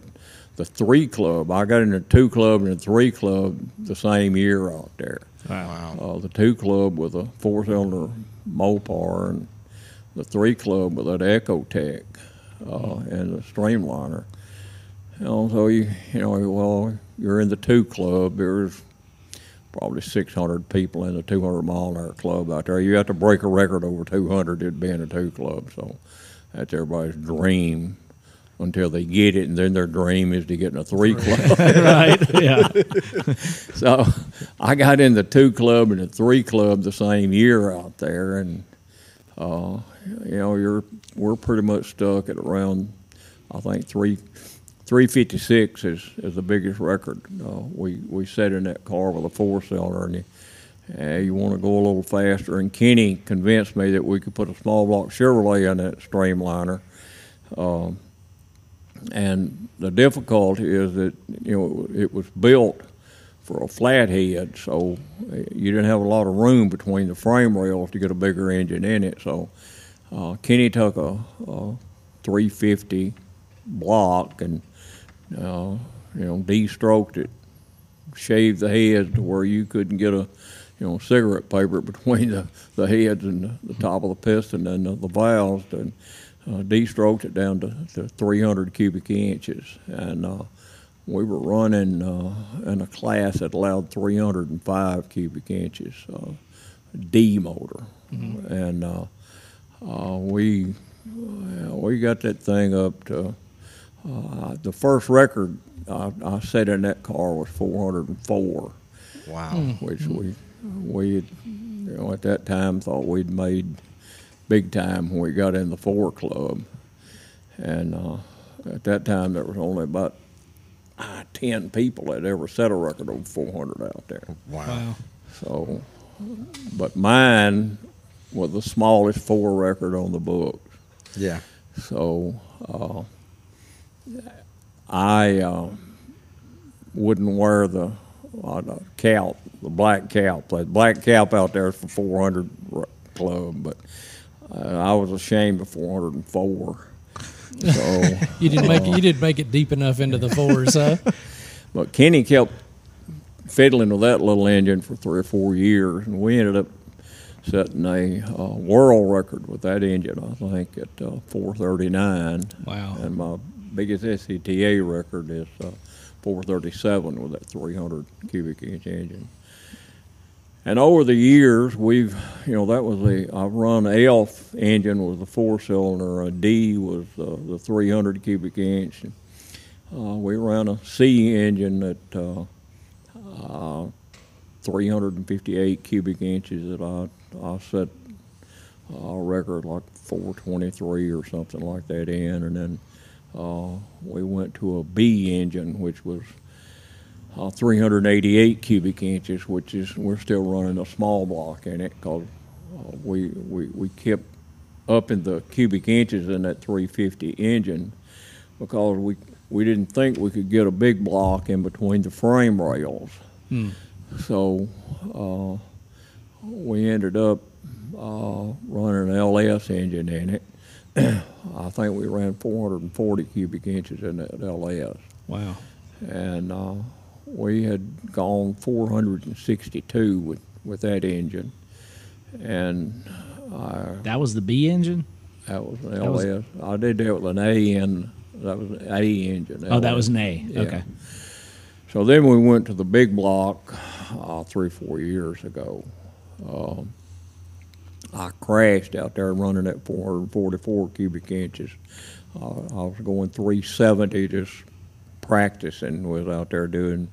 3 club. I got in the 2 club and the 3 club the same year out there. Wow. The 2 club with a four-cylinder Mopar, and the 3 club with that Ecotec and the Streamliner. And so, you're in the 2 club. There's probably 600 people in the 200-mile-an-hour club out there. You have to break a record over 200 to be in a 2 club, so that's everybody's dream until they get it, and then their dream is to get in a 3 club. Right, yeah. So I got in the 2 club and the 3 club the same year out there, and, we're pretty much stuck at around, I think, 356 is the biggest record we set in that car with a four-cylinder, and you want to go a little faster. And Kenny convinced me that we could put a small block Chevrolet in that Streamliner. And the difficulty is that, it was built for a flathead, so you didn't have a lot of room between the frame rails to get a bigger engine in it. So Kenny took a 350 block and de-stroked it, shaved the heads to where you couldn't get a cigarette paper between the heads and the top of the piston and the valves, and de-stroked it down to 300 cubic inches. And we were running in a class that allowed 305 cubic inches D motor. Mm-hmm. And we got that thing up to the first record I set in that car was 404. Wow. Mm-hmm. Which we had, at that time thought we'd made big time when we got in the 4 club. And at that time there was only about 10 people that ever set a record over 400 out there. Wow. So, but mine was the smallest four record on the books. Yeah. So I wouldn't wear the cap, the black cap. The black cap out there is for 400 club, but I was ashamed of 404. So you didn't make it. You didn't make it deep enough into the fours, huh? But Kenny kept fiddling with that little engine for 3 or 4 years, and we ended up setting a world record with that engine, I think, at 439. Wow. And my biggest SCTA record is 437 with that 300 cubic inch engine. And over the years, we've, you know, that was the, I've run ELF engine was the four-cylinder, a D was the 300 cubic inch. And, we ran a C engine at 358 cubic inches that I set a record like 423 or something like that in. And then we went to a B engine, which was 388 cubic inches, which is, we're still running a small block in it because we kept upping the cubic inches in that 350 engine because we didn't think we could get a big block in between the frame rails. Hmm. So we ended up running an LS engine in it. I think we ran 440 cubic inches in that LS. Wow. And we had gone 462 with that engine, and that was the B engine. That was an LS. I did that with an A, and that was an A engine. Oh, LS. That was an A. Yeah. Okay. So then we went to the big block 3 or 4 years ago. I crashed out there running at 444 cubic inches. I was going 370 just practicing, was out there doing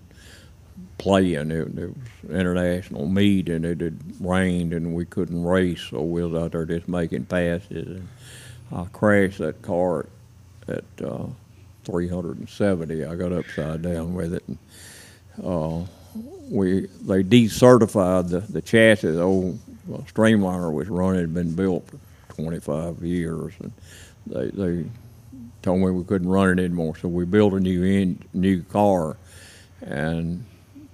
playing. It was international meet, and it had rained, and we couldn't race, so we was out there just making passes. And I crashed that car at 370. I got upside down with it. And, they decertified the chassis. The old streamliner was running, had been built for 25 years, and they told me we couldn't run it anymore, so we built a new car and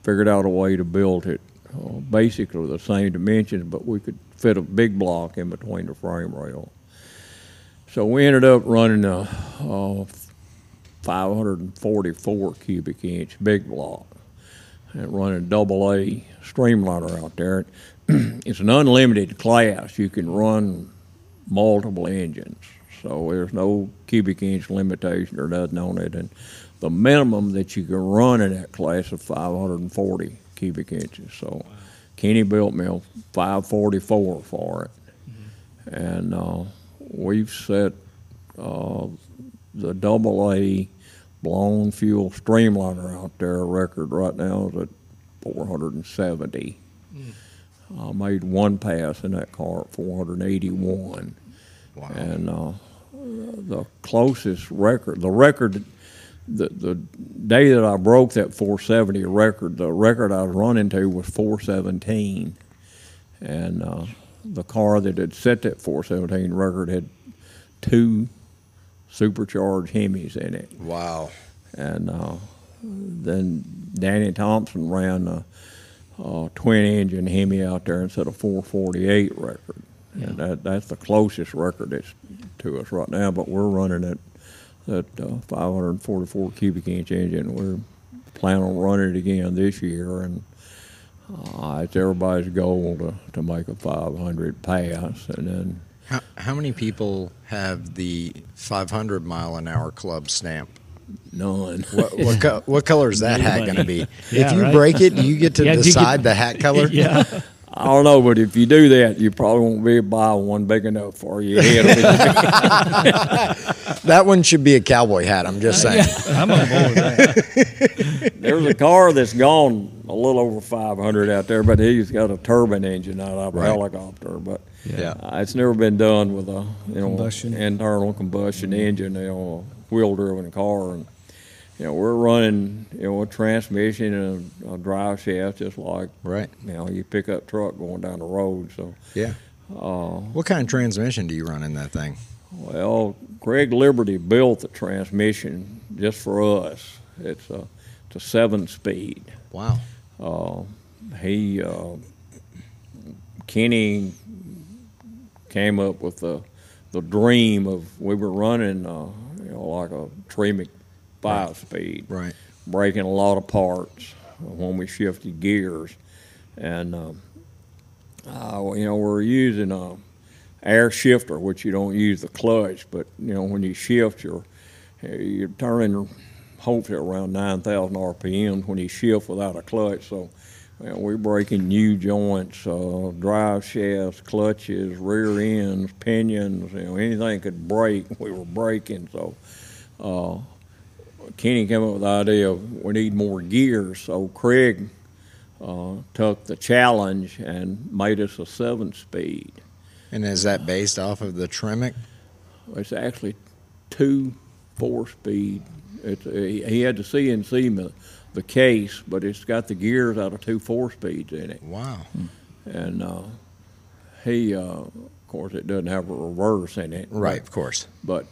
figured out a way to build it basically the same dimensions, but we could fit a big block in between the frame rail. So we ended up running a 544 cubic inch big block and running double A streamliner out there. It's an unlimited class. You can run multiple engines. So there's no cubic inch limitation or nothing on it. And the minimum that you can run in that class is 540 cubic inches. So wow. Kenny built me a 544 for it. Mm-hmm. And we've set the double A blown fuel streamliner out there. Record right now is at 470. Mm. I made one pass in that car at 481. Wow. And the closest record, the day that I broke that 470 record, the record I was running to was 417. And the car that had set that 417 record had 2 supercharged Hemis in it. Wow. And then Danny Thompson ran a twin-engine Hemi out there and set a 448 record. Yeah. And that's the closest record that's to us right now, but we're running that 544 cubic inch engine. We're planning on running it again this year, and it's everybody's goal to make a 500 pass. And then how many people have the 500 mile an hour club stamp? None. What color is that hat going to be? Yeah, if you break it, do you get to decide the hat color? Yeah. I don't know, but if you do that, you probably won't be able to buy one big enough for your head. That one should be a cowboy hat, I'm just saying. Yeah, I'm on board with that. There's a car that's gone a little over 500 out there, but he's got a turbine engine out of a helicopter. But yeah. It's never been done with a internal combustion engine, a wheel-driven car. And you know, we're running, you know, a transmission and a drive shaft just like, right, you know, you pick up truck going down the road. So yeah. What kind of transmission do you run in that thing? Well, Greg Liberty built the transmission just for us. It's a 7-speed. Wow. Kenny came up with the dream of, we were running, you know, like a Tremec 5-speed. Right. Breaking a lot of parts when we shifted gears. And, you know, we're using a air shifter, which you don't use the clutch, but, you know, when you shift, you're turning hopefully around 9,000 RPMs when you shift without a clutch. So, you know, we're breaking new joints, drive shafts, clutches, rear ends, pinions, you know, anything could break, we were breaking. So Kenny came up with the idea of we need more gears, so Craig took the challenge and made us a 7-speed. And is that based off of the Tremec? It's actually 2 4-speed. He had the CNC, the case, but it's got the gears out of 2 4-speeds in it. Wow. And of course, it doesn't have a reverse in it. Right, but, of course. But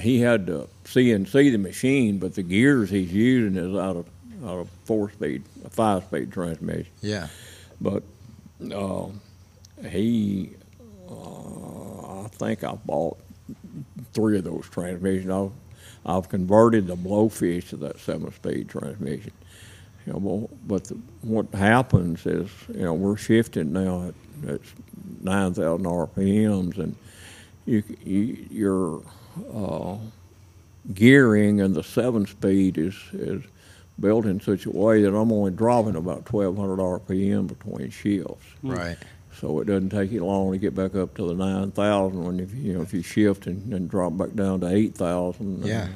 he had to CNC the machine, but the gears he's using is out of 4-speed, a 5-speed transmission. Yeah. But I think I bought 3 of those transmissions. I've converted the Blowfish to that 7-speed transmission. You know, but what happens is, you know, we're shifting now at 9,000 RPMs, and your gearing and the 7-speed is built in such a way that I'm only dropping about 1,200 RPM between shifts. Right. So it doesn't take you long to get back up to the 9,000 when if you shift and drop back down to 8,000. Yeah,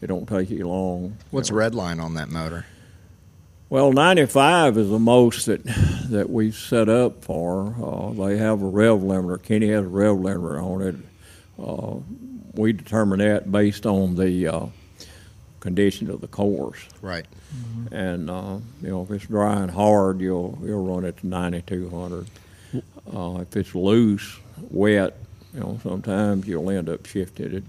it don't take you long. What's red line on that motor? Well, 95 is the most that we've set up for. They have a rev limiter. Kenny has a rev limiter on it. We determine that based on the condition of the course. Right. Mm-hmm. And you know, if it's dry and hard, you'll run it to 9,200. If it's loose, wet, you know, sometimes you'll end up shifted at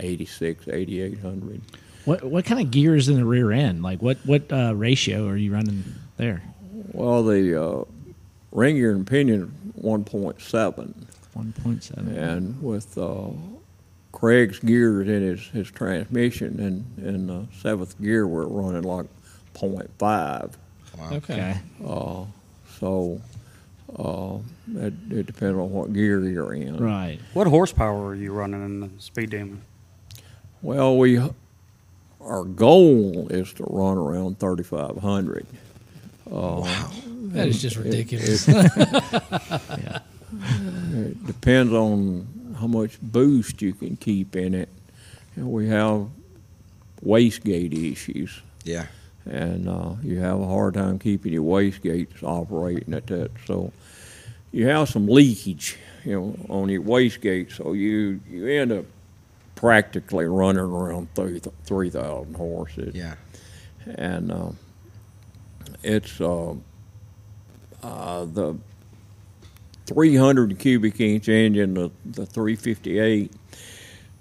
86, 8,800. What kind of gear is in the rear end? Like what ratio are you running there? Well, the ring gear and pinion 1.7. 1.7. And with Craig's gears in his transmission and in the 7th gear, we're running like 0.5. Wow. Okay. It depends on what gear you're in. Right. What horsepower are you running in the Speed Demon? Well, our goal is to run around 3,500. Wow, that is just ridiculous. Yeah. It depends on how much boost you can keep in it. And we have wastegate issues. Yeah. And you have a hard time keeping your wastegates operating at that. So you have some leakage, you know, on your wastegate. So you end up practically running around 3,000 horses. Yeah. And it's the 300 cubic inch engine, the 358.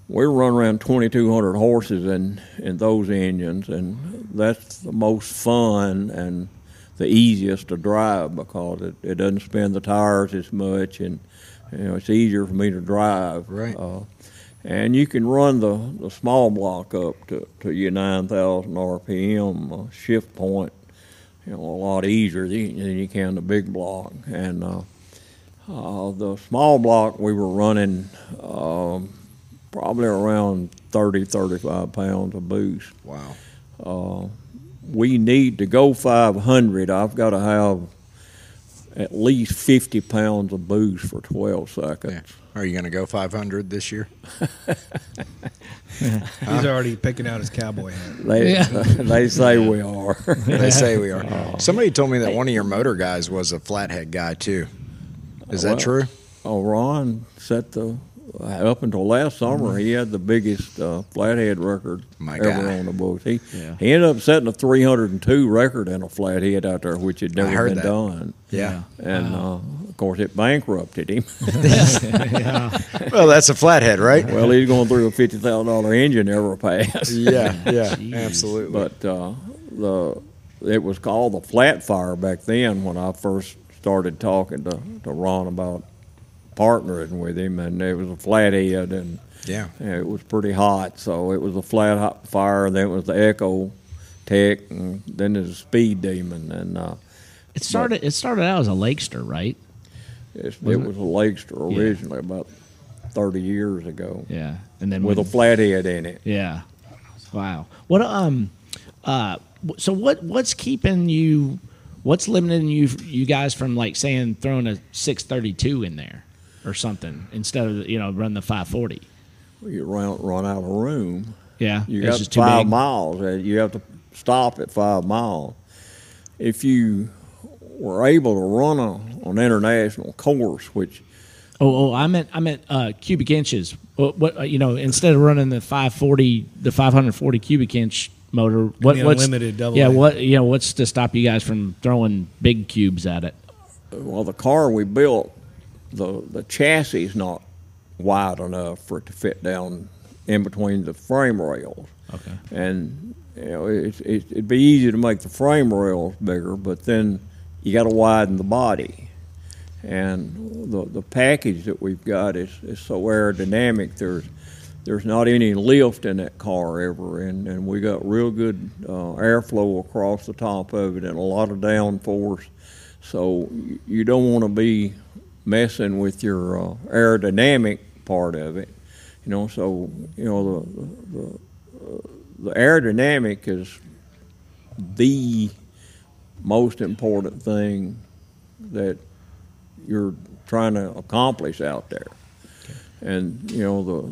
We run around 2,200 horses in those engines, and that's the most fun and the easiest to drive because it doesn't spin the tires as much, and you know, it's easier for me to drive. Right. And you can run the small block up to your 9,000 RPM shift point, you know, a lot easier than you can the big block. And the small block we were running. Probably around 30, 35 pounds of boost. Wow. We need to go 500. I've got to have at least 50 pounds of boost for 12 seconds. Yeah. Are you going to go 500 this year? He's already picking out his cowboy hat. They say we are. They say we are. Somebody told me that one of your motor guys was a flathead guy, too. Is that true? Oh, Ron set the up until last summer, he had the biggest flathead record ever on the books. He ended up setting a 302 record in a flathead out there, which had never been done. Yeah. And, of course, it bankrupted him. Well, that's a flathead, right? Well, he's going through a $50,000 engine ever pass. Jeez. Absolutely. But it was called the Flat Fire back then when I first started talking to Ron about partnering with him, and it was a flathead, and it was pretty hot. So it was a flat hot fire, and then it was the Ecotec, and then there's a Speed Demon, and it started out as a Lakester, right? It was a Lakester originally about 30 years ago. Yeah, and then with a flathead in it. Yeah, wow. What so what's keeping you? What's limiting you guys from like saying throwing a 632 in there? Or something instead of run the 540. Well, you run out of room. Yeah, you got 5 miles. You have to stop at 5 miles. If you were able to run an international course, which I meant cubic inches. What instead of running the 540, the 540 cubic inch motor, what's limited double? Yeah, what's to stop you guys from throwing big cubes at it? Well, the car we built. The chassis is not wide enough for it to fit down in between the frame rails. Okay. And it'd be easy to make the frame rails bigger, but then you got to widen the body. And the package that we've got is so aerodynamic. There's not any lift in that car ever, and we got real good airflow across the top of it and a lot of downforce. So you don't want to be messing with your aerodynamic part of it, So the aerodynamic is the most important thing that you're trying to accomplish out there. Okay. And the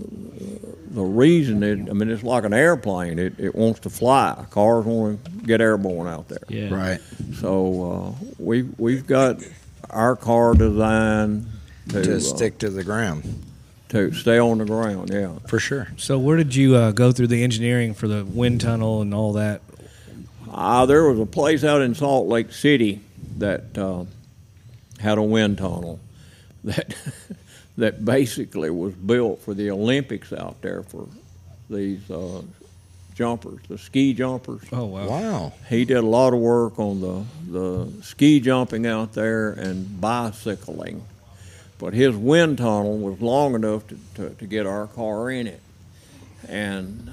reason it's like an airplane. It wants to fly. Cars want to get airborne out there. Yeah. Right. So we've got our car design to stick to the ground, to stay on the ground, yeah, for sure. So, where did you go through the engineering for the wind tunnel and all that? There was a place out in Salt Lake City that had a wind tunnel that basically was built for the Olympics out there for these jumpers, the ski jumpers. Oh, wow. He did a lot of work on the ski jumping out there and bicycling. But his wind tunnel was long enough to get our car in it. And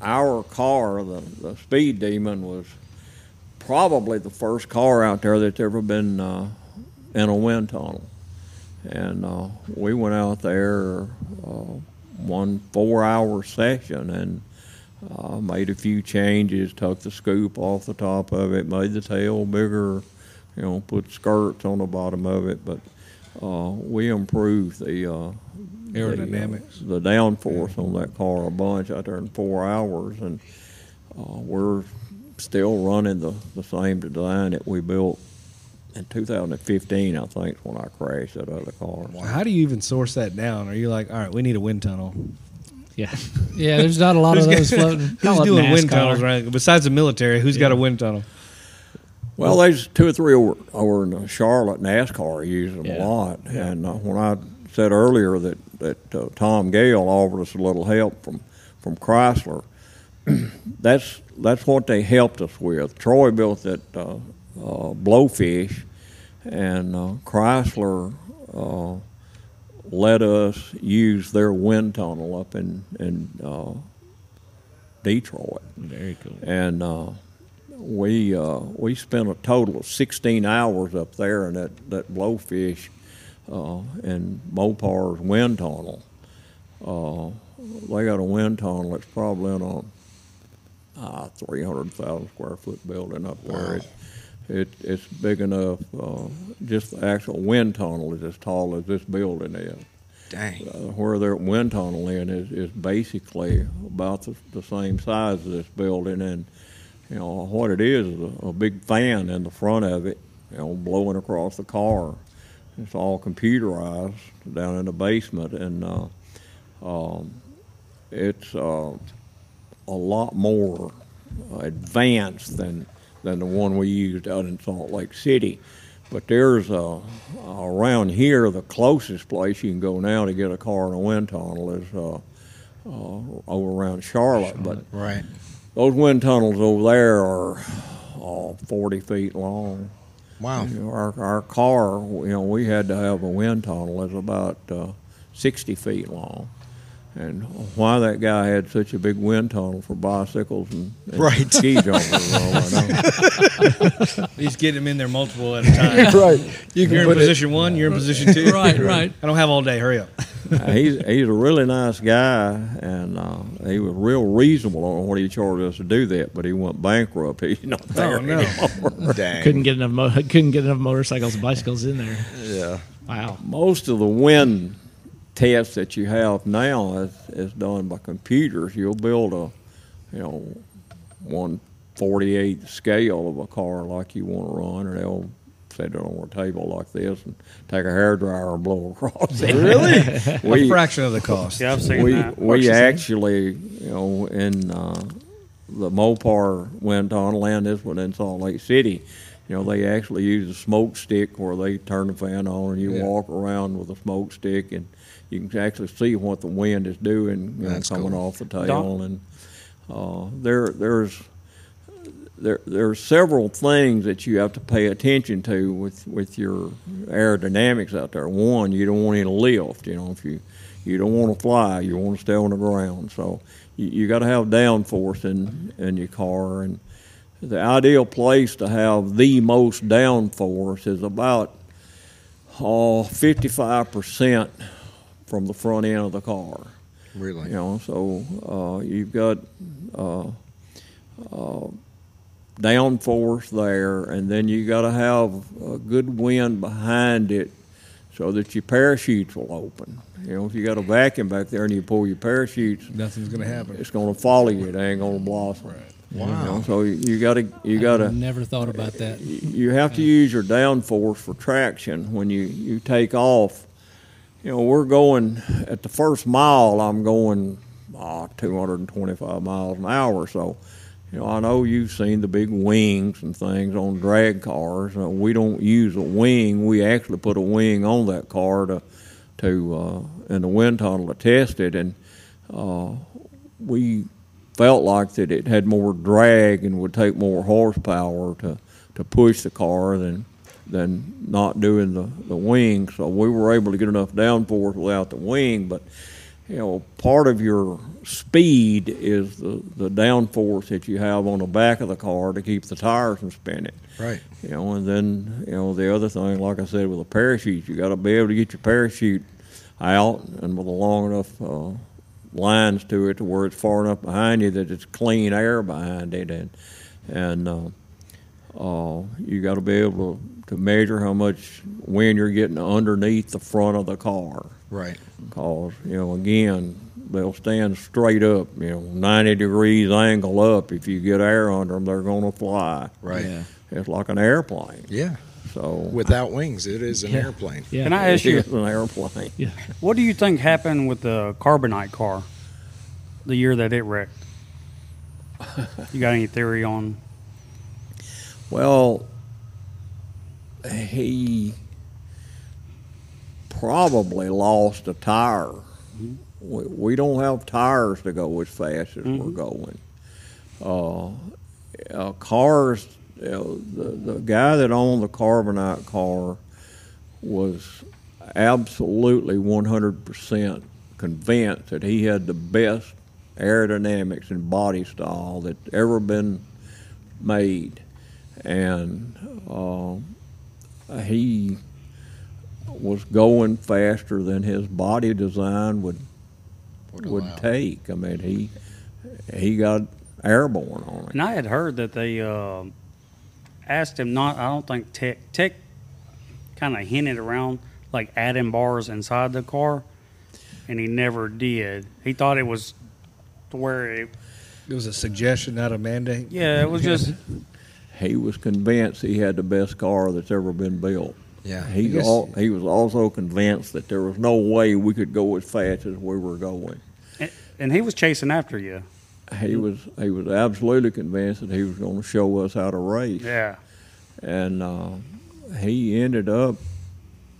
our car, the Speed Demon, was probably the first car out there that's ever been in a wind tunnel. And we went out there one 4-hour session and made a few changes, took the scoop off the top of it, made the tail bigger, put skirts on the bottom of it. But we improved the aerodynamics, the downforce on that car a bunch out there in 4 hours. And we're still running the same design that we built in 2015, I think, when I crashed that other car. Well, how do you even source that down? Are you like, all right, we need a wind tunnel? Yeah, yeah. There's not a lot of those floating. Who's doing wind tunnels, right? Besides the military, who's got a wind tunnel? Well, there's 2 or 3 over in Charlotte. NASCAR uses them a lot. Yeah. And when I said earlier that Tom Gale offered us a little help from Chrysler, that's what they helped us with. Troy built that Blowfish, and Chrysler let us use their wind tunnel up in Detroit. Very cool. And we spent a total of 16 hours up there in that Blowfish and Mopar's wind tunnel. They got a wind tunnel that's probably in a 300,000 square foot building up there. It's big enough. Just the actual wind tunnel is as tall as this building is. Dang. Where their wind tunnel is basically about the same size as this building, and what it is a big fan in the front of it, blowing across the car. It's all computerized down in the basement, and It's a lot more advanced than the one we used out in Salt Lake City. But there's around here, the closest place you can go now to get a car in a wind tunnel is over around Charlotte. But right. Those wind tunnels over there are 40 feet long. Wow. Our car, you know, we had to have a wind tunnel that's about 60 feet long. And why that guy had such a big wind tunnel for bicycles and right. ski jumpers. At least get them in there multiple at a time. Yeah. Right. You're in position one, you're in position two. Right, right. I don't have all day. Hurry up. He's a really nice guy, and he was real reasonable on what he charged us to do that. But he went bankrupt. He's not there anymore. Dang. Couldn't get enough motorcycles and bicycles in there. Yeah. Wow. Most of the wind tests that you have now is done by computers. You'll build a, 1/48 scale of a car like you want to run, and they'll set it on a table like this and take a hairdryer and blow across it. Really? A fraction of the cost. Yeah, I've seen that. We actually, in the Mopar wind tunnel and this one in Salt Lake City, they actually use a smoke stick where they turn the fan on and you walk around with a smoke stick and you can actually see what the wind is doing coming off the tail. And there's several things that you have to pay attention to with your aerodynamics out there. One, you don't want any lift. If you don't want to fly, you want to stay on the ground. So you got to have downforce in your car. And the ideal place to have the most downforce is about 55%. From the front end of the car. Really? So you've got downforce there, and then you got to have a good wind behind it so that your parachutes will open. If you got a vacuum back there and you pull your parachutes, nothing's going to happen. It's going to follow you. It ain't going to blossom. Right. Wow. So you gotta. I never thought about that. You have to use your downforce for traction when you take off. We're going, at the first mile, I'm going 225 miles an hour or so. I know you've seen the big wings and things on drag cars. We don't use a wing. We actually put a wing on that car in the wind tunnel to test it. And we felt like that it had more drag and would take more horsepower to push the car than not doing the wing. So we were able to get enough downforce without the wing, but part of your speed is the downforce that you have on the back of the car to keep the tires from spinning. Right. And then, the other thing, like I said, with a parachute, you got to be able to get your parachute out and with a long enough lines to it to where it's far enough behind you that it's clean air behind it. And you got to be able to measure how much wind you're getting underneath the front of the car. Right. Because, again, they'll stand straight up, 90 degrees angle up. If you get air under them, they're going to fly. Right. Yeah. It's like an airplane. Yeah. So without wings, it is an airplane. Yeah. Can I ask you? It's an airplane. Yeah. What do you think happened with the Carbonite car the year that it wrecked? You got any theory on? Well, he probably lost a tire. Mm-hmm. We don't have tires to go as fast as we're going. Cars, the guy that owned the Carbonite car was absolutely 100% convinced that he had the best aerodynamics and body style that's ever been made. And he was going faster than his body design would take. I mean, he got airborne on it. And I had heard that they asked him not. I don't think Tech kind of hinted around like adding bars inside the car, and he never did. He thought it was to where it was a suggestion, not a mandate. Yeah, it was just. He was convinced he had the best car that's ever been built. Yeah, he was also convinced that there was no way we could go as fast as we were going. And he was chasing after you. He was absolutely convinced that he was going to show us how to race. Yeah. And he ended up,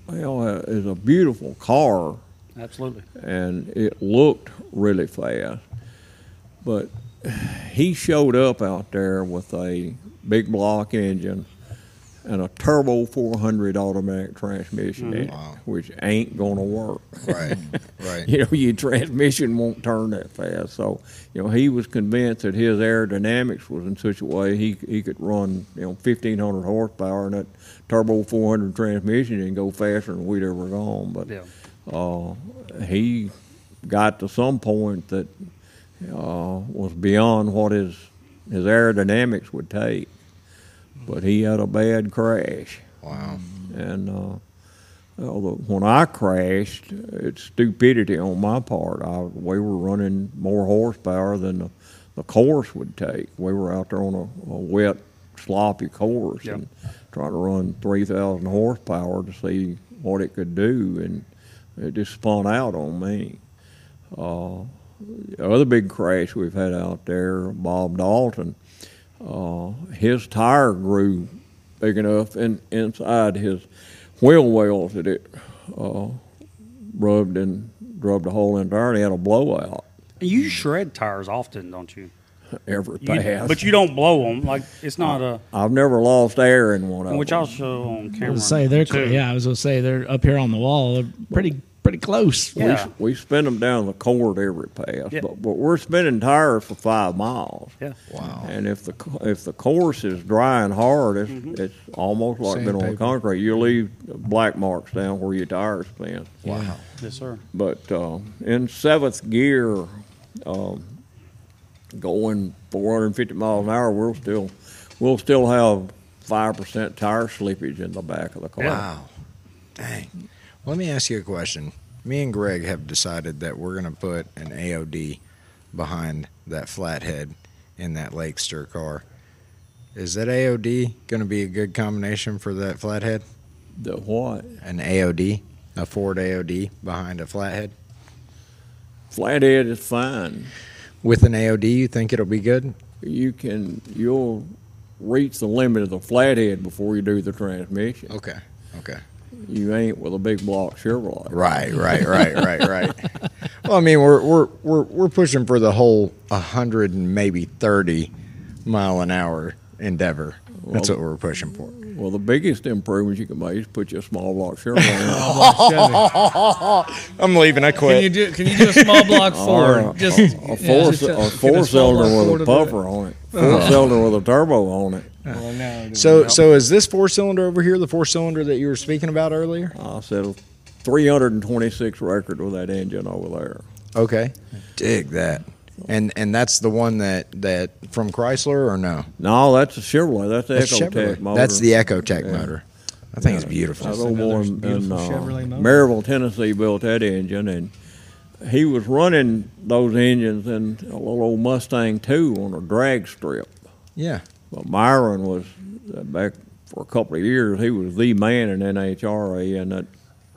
it's a beautiful car. Absolutely. And it looked really fast. But he showed up out there with a big block engine and a turbo 400 automatic transmission in it, which ain't going to work. Right, right. Your transmission won't turn that fast. So, he was convinced that his aerodynamics was in such a way he could run, 1,500 horsepower, and that turbo 400 transmission didn't go faster than we'd ever gone. But he got to some point that was beyond what his aerodynamics would take. But he had a bad crash. Wow. And when I crashed, it's stupidity on my part. We were running more horsepower than the course would take. We were out there on a wet, sloppy course and trying to run 3,000 horsepower to see what it could do, and it just spun out on me. The other big crash we've had out there, Bob Dalton, his tire grew big enough inside his wheel wells that it rubbed and drubbed a hole in there, and he had a blowout. You shred tires often, don't you? Every pass. But you don't blow them. Like, it's not a... I've never lost air in one of them. Which also on camera. I was going to say, they're up here on the wall. They're pretty close. Yeah. We spin them down the court every pass, but we're spinning tires for 5 miles. Yeah. Wow. And if the course is dry and hard, it's almost like being on concrete. You leave black marks down where your tires spin. Yeah. Wow. Yes, sir. But in seventh gear, going 450 miles an hour, we'll still have 5% tire slippage in the back of the car. Wow. Dang. Let me ask you a question. Me and Greg have decided that we're going to put an AOD behind that flathead in that Lakester car. Is that AOD going to be a good combination for that flathead? The what? An AOD, a Ford AOD behind a flathead. Flathead is fine. With an AOD, you think it'll be good? You'll reach the limit of the flathead before you do the transmission. Okay. You ain't with a big block Chevrolet. Right. Well, I mean, we're pushing for the whole 100 and maybe 30 mile an hour endeavor. That's what we're pushing for. Well, the biggest improvement you can make is put your small block Chevrolet in. I'm leaving. I quit. Can you do a small block Ford? A four-cylinder with a puffer on it. Four-cylinder with a turbo on it. Well, no, so is this four-cylinder over here the four-cylinder that you were speaking about earlier? I said a 326 record with that engine over there. Okay. Dig that. And that's the one that from Chrysler or no? No, that's a Chevrolet. That's the Ecotec motor. That's the Ecotec motor. I think it's beautiful. That old boy in Maryville, Tennessee built that engine, and he was running those engines in a little old Mustang 2 on a drag strip. Yeah. But Myron was, back for a couple of years, he was the man in NHRA and that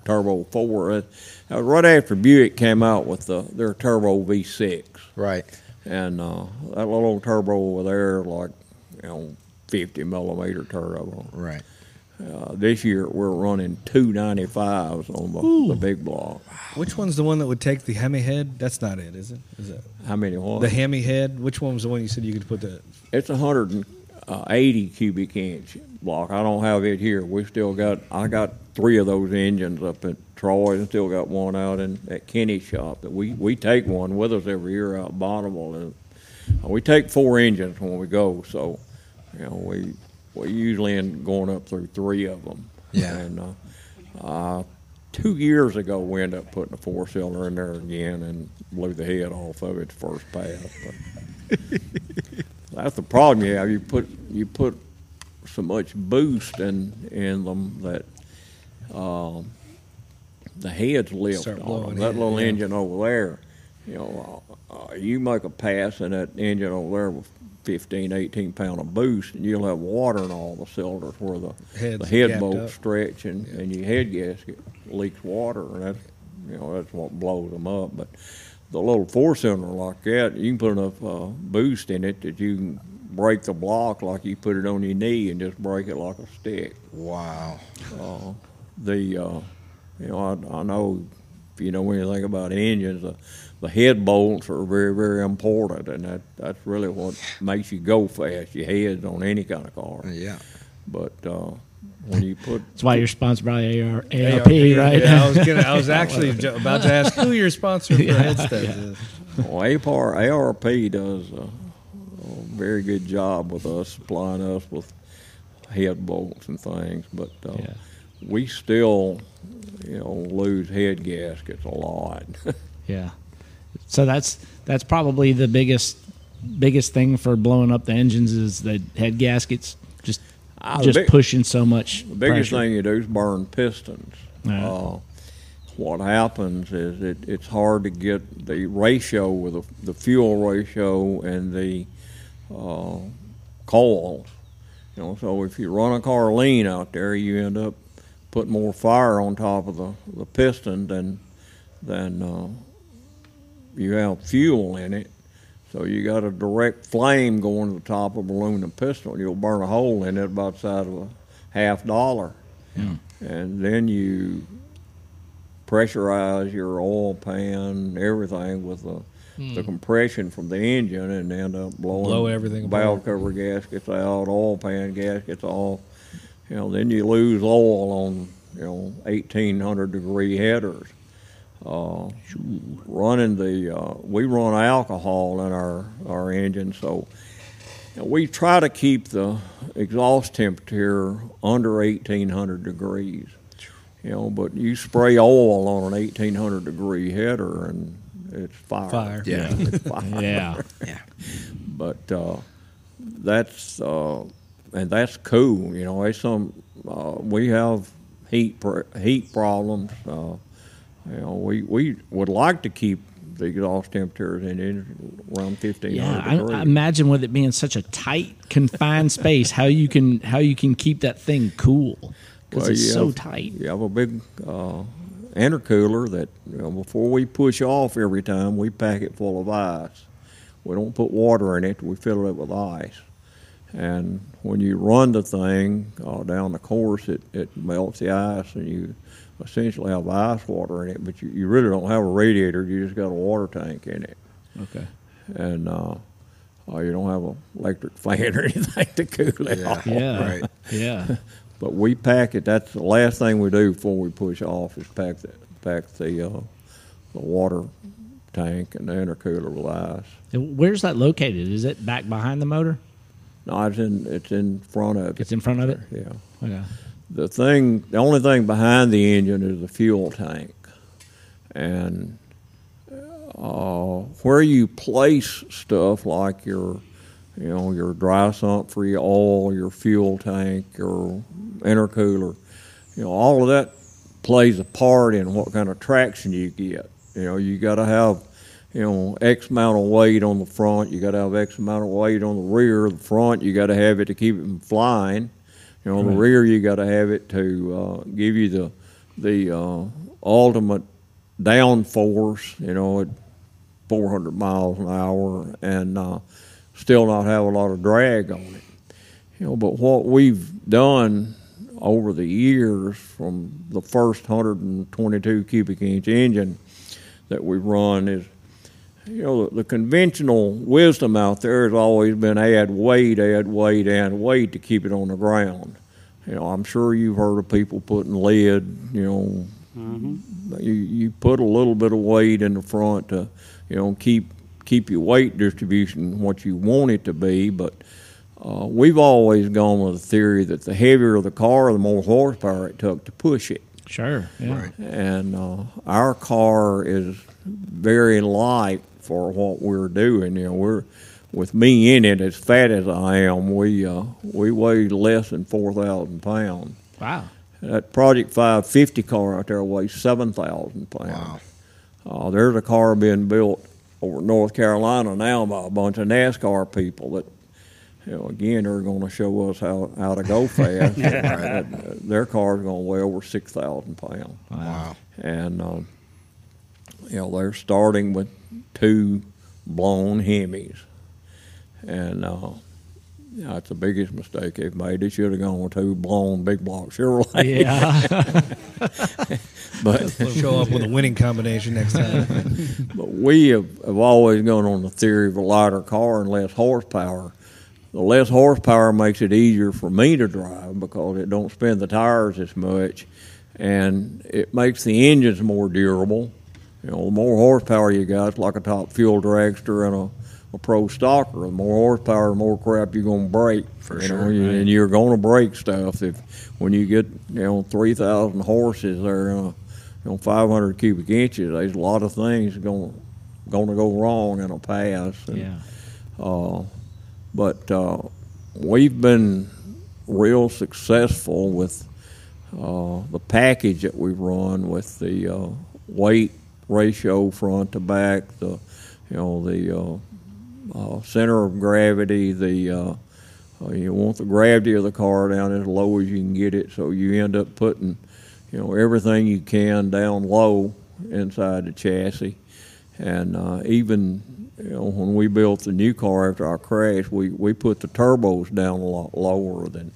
Turbo 4. Right after Buick came out with their Turbo V6. Right. And that little turbo over there, 50 millimeter turbo. Right. This year we're running 295s on the big block. Which one's the one that would take the Hemi head? That's not it, is it? Is it? How many what? The Hemi head. Which one was the one you said you could put that? It's 180 cubic inch block. I don't have it here. I got three of those engines up at Troy, and still got one out at Kenny's shop. That we take one with us every year out Bonneville, and we take four engines when we go. So, we usually end going up through three of them. Yeah. And 2 years ago, we ended up putting a four-cylinder in there again and blew the head off of it the first pass. But that's the problem you have. You put so much boost in them that the heads lift on them. That little engine over there you know, you make a pass and that engine over there with 15, 18-pound of boost, and you'll have water in all the cylinders where the head bolts stretch and your head gasket leaks water, and that's, you know, that's what blows them up. But the little four-cylinder like that, you can put enough boost in it that you can break the block like you put it on your knee and just break it like a stick. Wow. You know, I know if you know anything about engines, the head bolts are very, very important, and that's really what makes you go fast, your heads on any kind of car. Yeah. But when you put... That's why you're sponsored by ARP, right? Yeah, I was actually about to ask who your sponsor for headstones is. Well, ARP does a very good job with us, supplying us with head bolts and things, but we still... you know, lose head gaskets a lot. Yeah. So that's probably the biggest thing for blowing up the engines is the head gaskets, just pushing so much pressure. The biggest thing you do is burn pistons. Right. What happens is it's hard to get the ratio with the fuel ratio and the coils. You know, so if you run a car lean out there, you end up put more fire on top of the piston than you have fuel in it. So you got a direct flame going to the top of an aluminum piston. You'll burn a hole in it about the size of $0.50. Yeah. And then you pressurize your oil pan, everything with the compression from the engine, and end up blowing everything, valve cover gaskets out, oil pan gaskets off. You know, then you lose oil on, you know, 1,800-degree headers. We run alcohol in our engine, so you know, we try to keep the exhaust temperature under 1,800 degrees. You know, but you spray oil on an 1,800-degree header, and it's fire. Yeah. It's fire. Yeah. But that's... and that's cool, you know. We have heat problems. You know, we would like to keep the exhaust temperatures in around 1,500 degrees. I imagine with it being such a tight, confined space, how you can keep that thing cool because it's so tight. You have a big intercooler that, you know, before we push off every time, we pack it full of ice. We don't put water in it; we fill it with ice. And when you run the thing down the course, it melts the ice, and you essentially have ice water in it. But you really don't have a radiator; you just got a water tank in it. Okay. And you don't have an electric fan or anything to cool it off. Yeah. Right. Yeah. But we pack it. That's the last thing we do before we push off is pack the water tank and the intercooler with ice. And where's that located? Is it back behind the motor? No, it's in front of it. It's in front of it? Yeah. Okay. The only thing behind the engine is the fuel tank. And where you place stuff like your dry sump for your oil, your fuel tank, your intercooler, you know, all of that plays a part in what kind of traction you get. You know, you got to have, you know, X amount of weight on the front. You got to have X amount of weight on the rear. The front, you got to have it to keep it from flying. You know, the rear, you got to have it to give you the ultimate downforce, you know, at 400 miles an hour, and still not have a lot of drag on it. You know, but what we've done over the years from the first 122 cubic inch engine that we run is, you know, the conventional wisdom out there has always been add weight to keep it on the ground. You know, I'm sure you've heard of people putting lead, you know, you put a little bit of weight in the front to, you know, keep your weight distribution what you want it to be. But we've always gone with the theory that the heavier the car, the more horsepower it took to push it. Sure. Yeah. Right. And our car is very light for what we're doing. You know, we're, with me in it, as fat as I am, we weigh less than 4,000 pounds. Wow. That Project 550 car out there weighs 7,000 pounds. Wow. There's a car being built over North Carolina now by a bunch of NASCAR people that, you know, again, are going to show us how to go fast. Right. Their cars are going to weigh over 6,000 pounds. Wow. And, you know, they're starting with 2 blown Hemis. And that's the biggest mistake they've made. They should have gone with 2 blown big block Chevrolet. Yeah. But show up with a winning combination next time. But we have always gone on the theory of a lighter car and less horsepower. The less horsepower makes it easier for me to drive because it don't spin the tires as much, and it makes the engines more durable. You know, the more horsepower you got, it's like a top fuel dragster and a pro stocker. The more horsepower, the more crap you're going to break. For sure. Know, you, and you're going to break stuff when you get, you know, 3,000 horses there, you know, 500 cubic inches. There's a lot of things going to go wrong in a pass. And, yeah. But we've been real successful with the package that we run with the weight ratio front to back, the, you know, the center of gravity. The you want the gravity of the car down as low as you can get it, so you end up putting, you know, everything you can down low inside the chassis, and even. You know, when we built the new car after our crash, we put the turbos down a lot lower than,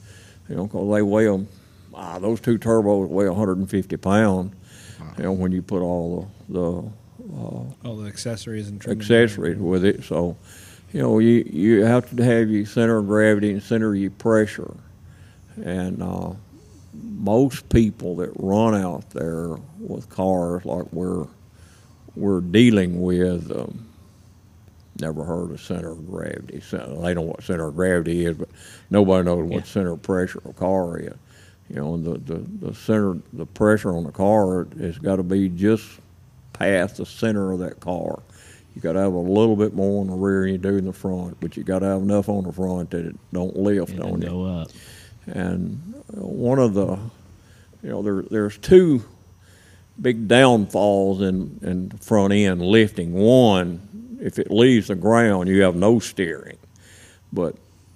you know, because they weigh them. Those 2 turbos weigh 150 pounds. Wow. You know, when you put all the accessories and trim accessories and with it, so you know you have to have your center of gravity and center of your pressure. And most people that run out there with cars like we're dealing with. Never heard of center of gravity. They know what center of gravity is, but nobody knows what center of pressure of a car is. You know, and the center, the pressure on the car has got to be just past the center of that car. You got to have a little bit more on the rear than you do in the front, but you got to have enough on the front that it don't lift on you. And one of the, you know, there's 2 big downfalls in the front end lifting. One, if it leaves the ground, you have no steering. But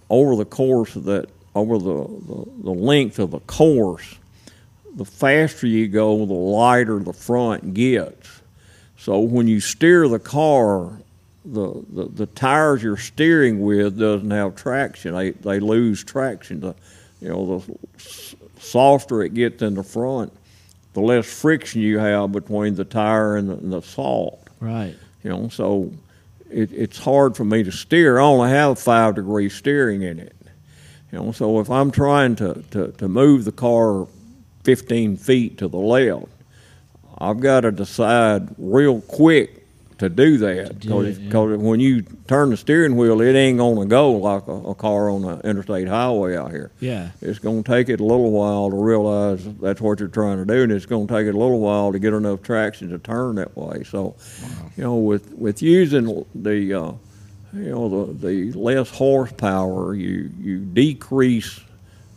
over the course of that, over the length of the course, the faster you go, the lighter the front gets. So when you steer the car, the tires you're steering with doesn't have traction. They lose traction. The softer it gets in the front, the less friction you have between the tire and the salt. Right. You know, so. It's hard for me to steer. I only have 5-degree steering in it. You know, so if I'm trying to move the car 15 feet to the left, I've got to decide real quick to do that because when you turn the steering wheel, it ain't going to go like a car on the interstate highway out here. Yeah, it's going to take it a little while to realize that's what you're trying to do, and it's going to take it a little while to get enough traction to turn that way. So, wow. You know, with using the you know the less horsepower, you decrease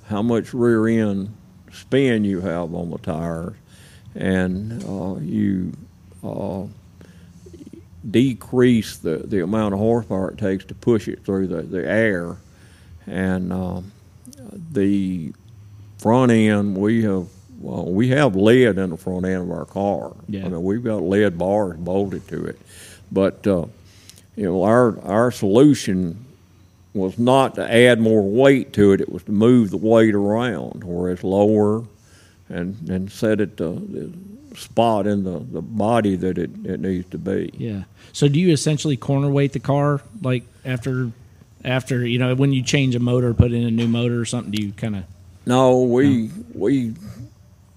how much rear end spin you have on the tires, and decrease the amount of horsepower it takes to push it through the air. And the front end, we have lead in the front end of our car. Yeah. I mean, we've got lead bars bolted to it. But, you know, our solution was not to add more weight to it. It was to move the weight around where it's lower and set it to spot in the body that it needs to be. Yeah. So do you essentially corner weight the car, like after you know, when you change a motor, put in a new motor or something? Do you kind of? No, we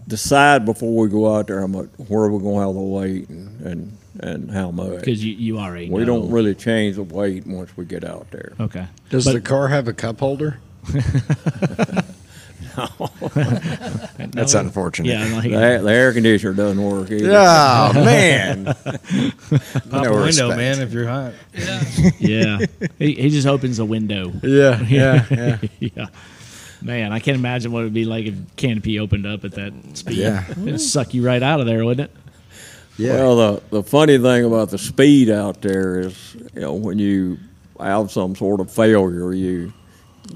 decide before we go out there how much, where we're going to have the weight and how much. Because you already know. We don't really change the weight once we get out there. Okay. Does the car have a cup holder? No. That's unfortunate. Yeah, like, the air conditioner doesn't work either. Oh, man. Pop a window, man, if you're hot. Yeah. Yeah. He just opens a window. Yeah, yeah, yeah. Yeah. Man, I can't imagine what it would be like if canopy opened up at that speed. Yeah. It would suck you right out of there, wouldn't it? Yeah. Well, the funny thing about the speed out there is, you know, when you have some sort of failure, you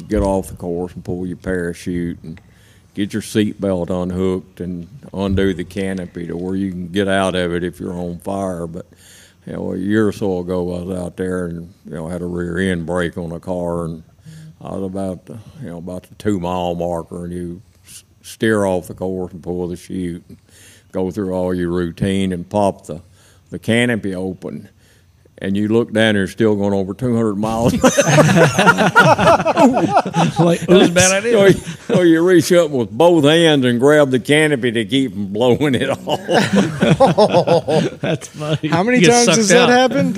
get off the course and pull your parachute and get your seatbelt unhooked and undo the canopy to where you can get out of it if you're on fire. But, you know, a year or so ago I was out there and, you know, had a rear end brake on a car, and I was about the 2 mile marker, and you steer off the course and pull the chute and go through all your routine and pop the canopy open, and you look down, you're still going over 200 miles. Like, that was a bad idea. So you reach up with both hands and grab the canopy to keep from blowing it off. That's funny. How many times has that happened?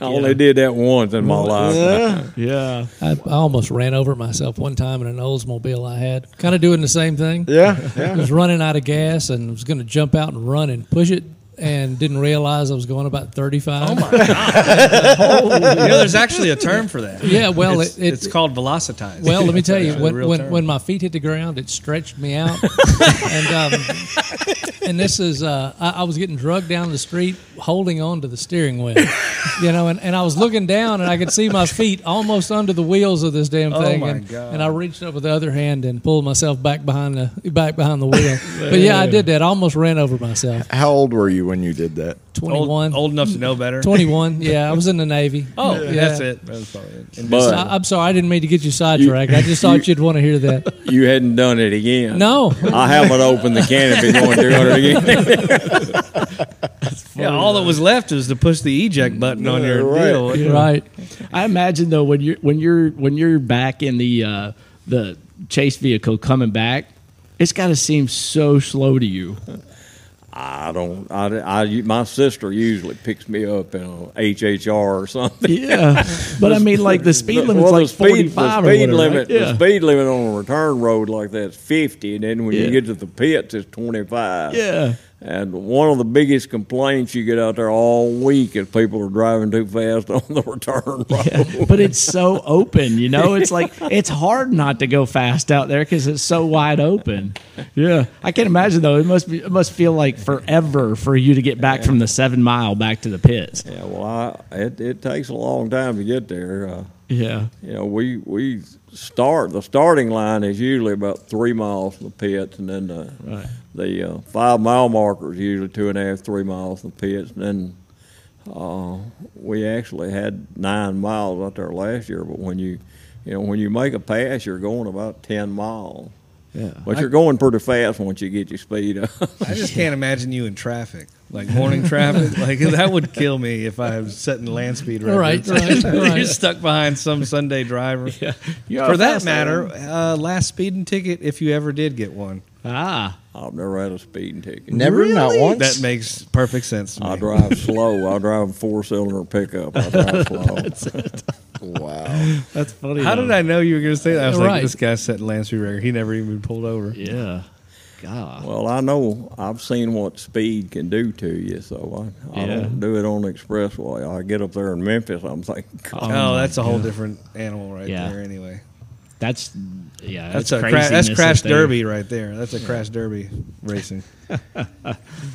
I only did that once in my life. Yeah. I almost ran over myself one time in an Oldsmobile I had. Kind of doing the same thing. Yeah. I was running out of gas and was going to jump out and run and push it, and didn't realize I was going about 35. Oh, my God. There's actually a term for that. Yeah, well, it's called velocitize. Well, let me tell you, when my feet hit the ground, it stretched me out. And this is, I was getting drugged down the street holding on to the steering wheel, you know, and I was looking down, and I could see my feet almost under the wheels of this damn thing. Oh, my God. And I reached up with the other hand and pulled myself back behind the wheel. But, yeah, I did that. I almost ran over myself. How old were you when you did that? 21. Old enough to know better. 21, yeah. I was in the Navy. Oh, yeah. That's it. That was probably it. But I'm sorry, I didn't mean to get you sidetracked. I just thought you'd want to hear that. You hadn't done it again. No. I haven't opened the canopy going through it again. Yeah, all that was left is to push the eject button on your deal. Yeah. Right. I imagine, though, when you're back in the chase vehicle coming back, it's got to seem so slow to you. My sister usually picks me up in an HHR or something. Yeah, but I mean, like the speed limit's like 45 or whatever. Limit, right? Yeah. The speed limit on a return road like that's 50, and then when you get to the pits, it's 25. Yeah. And one of the biggest complaints you get out there all week is people are driving too fast on the return road. Yeah, but it's so open, you know. It's like it's hard not to go fast out there because it's so wide open. Yeah, I can't imagine, though. It must feel like forever for you to get back from the 7 mile back to the pits. Yeah, well, it takes a long time to get there. You know, we start. The starting line is usually about 3 miles from the pits, and then the 5 mile marker is usually 2.5, 3 miles from the pits. And then we actually had 9 miles out there last year, but when you make a pass, you're going about 10 miles. Yeah, but you're going pretty fast once you get your speed up. I just can't imagine you in traffic, like morning traffic. Like that would kill me if I was setting land speed records. Right. You're stuck behind some Sunday driver. Yeah. For that matter, last speeding ticket, if you ever did get one. Ah, I've never had a speeding ticket. Never, really? Not once. That makes perfect sense to me. I drive slow. I drive a four-cylinder pickup. I drive slow. That's it. Wow, that's funny. How did I know you were going to say that? I was like, this guy's setting land speed record. He never even pulled over. Yeah. God. Well, I know. I've seen what speed can do to you, so I don't do it on the expressway. I get up there in Memphis, I'm like, oh, that's a whole different animal there anyway. That's crash derby right there. That's a crash derby racing.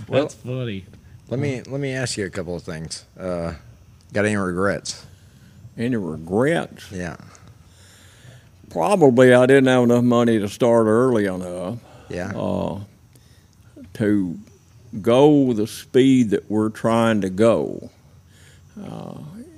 That's funny. Let me ask you a couple of things. Got any regrets? Any regrets? Yeah. Probably I didn't have enough money to start early enough. Yeah. To go the speed that we're trying to go,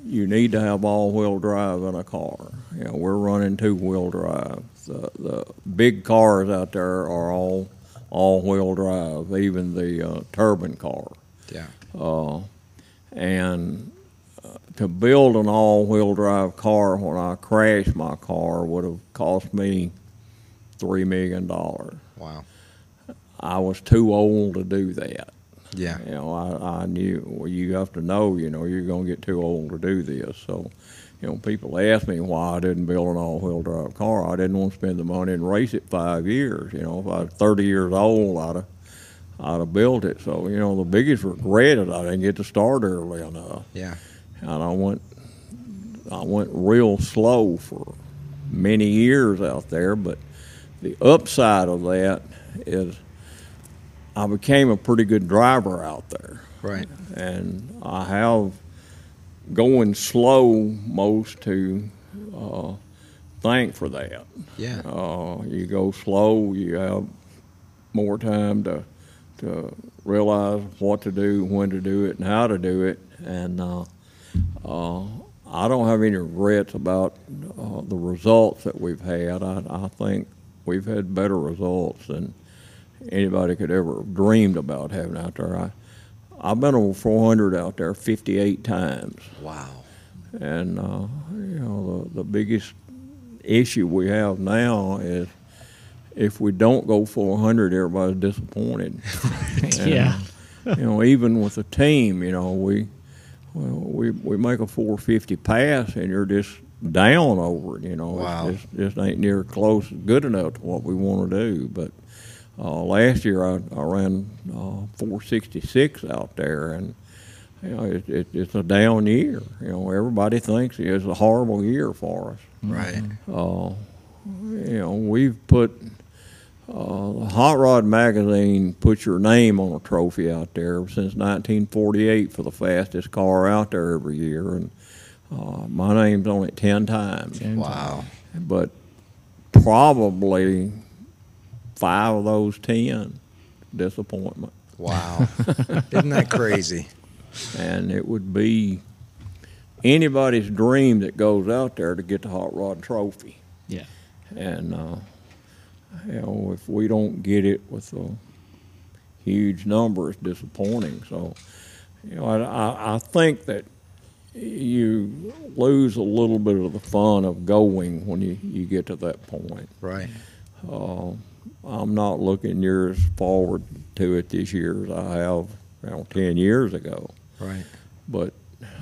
you need to have all-wheel drive in a car. You know, we're running two-wheel drive. The big cars out there are all-wheel drive, even the turbine car. Yeah. And to build an all-wheel drive car when I crashed my car would have cost me $3 million. Wow. I was too old to do that. Yeah, you know, I knew. Well, you have to know, you know, you're going to get too old to do this. So, you know, people ask me why I didn't build an all-wheel drive car. I didn't want to spend the money and race it 5 years. You know, if I was 30 years old, I'd have built it. So, you know, the biggest regret is I didn't get to start early enough. Yeah, and I went real slow for many years out there. But the upside of that is I became a pretty good driver out there. Right. And I have going slow most to thank for that. Yeah. You go slow, you have more time to realize what to do, when to do it, and how to do it. And I don't have any regrets about the results that we've had. I think we've had better results than anybody could ever have dreamed about having out there. I've been over 400 out there 58 times. Wow. And, you know, the biggest issue we have now is if we don't go 400, everybody's disappointed. And, yeah. You know, even with a team, you know, we make a 450 pass and you're just down over it, you know. Wow. It just ain't near close good enough to what we want to do. But last year I ran 466 out there, and you know, it's a down year. You know, everybody thinks it's a horrible year for us. Right. You know, we've put the Hot Rod Magazine put your name on a trophy out there since 1948 for the fastest car out there every year, and my name's on it 10 times. Wow. But probably 5 of those 10 disappointment. Wow. Isn't that crazy? And it would be anybody's dream that goes out there to get the Hot Rod Trophy. Yeah. And you know, if we don't get it with a huge number, it's disappointing. So, you know, I think that you lose a little bit of the fun of going when you get to that point. Right. I'm not looking near as forward to it this year as I have around 10 years ago. Right. But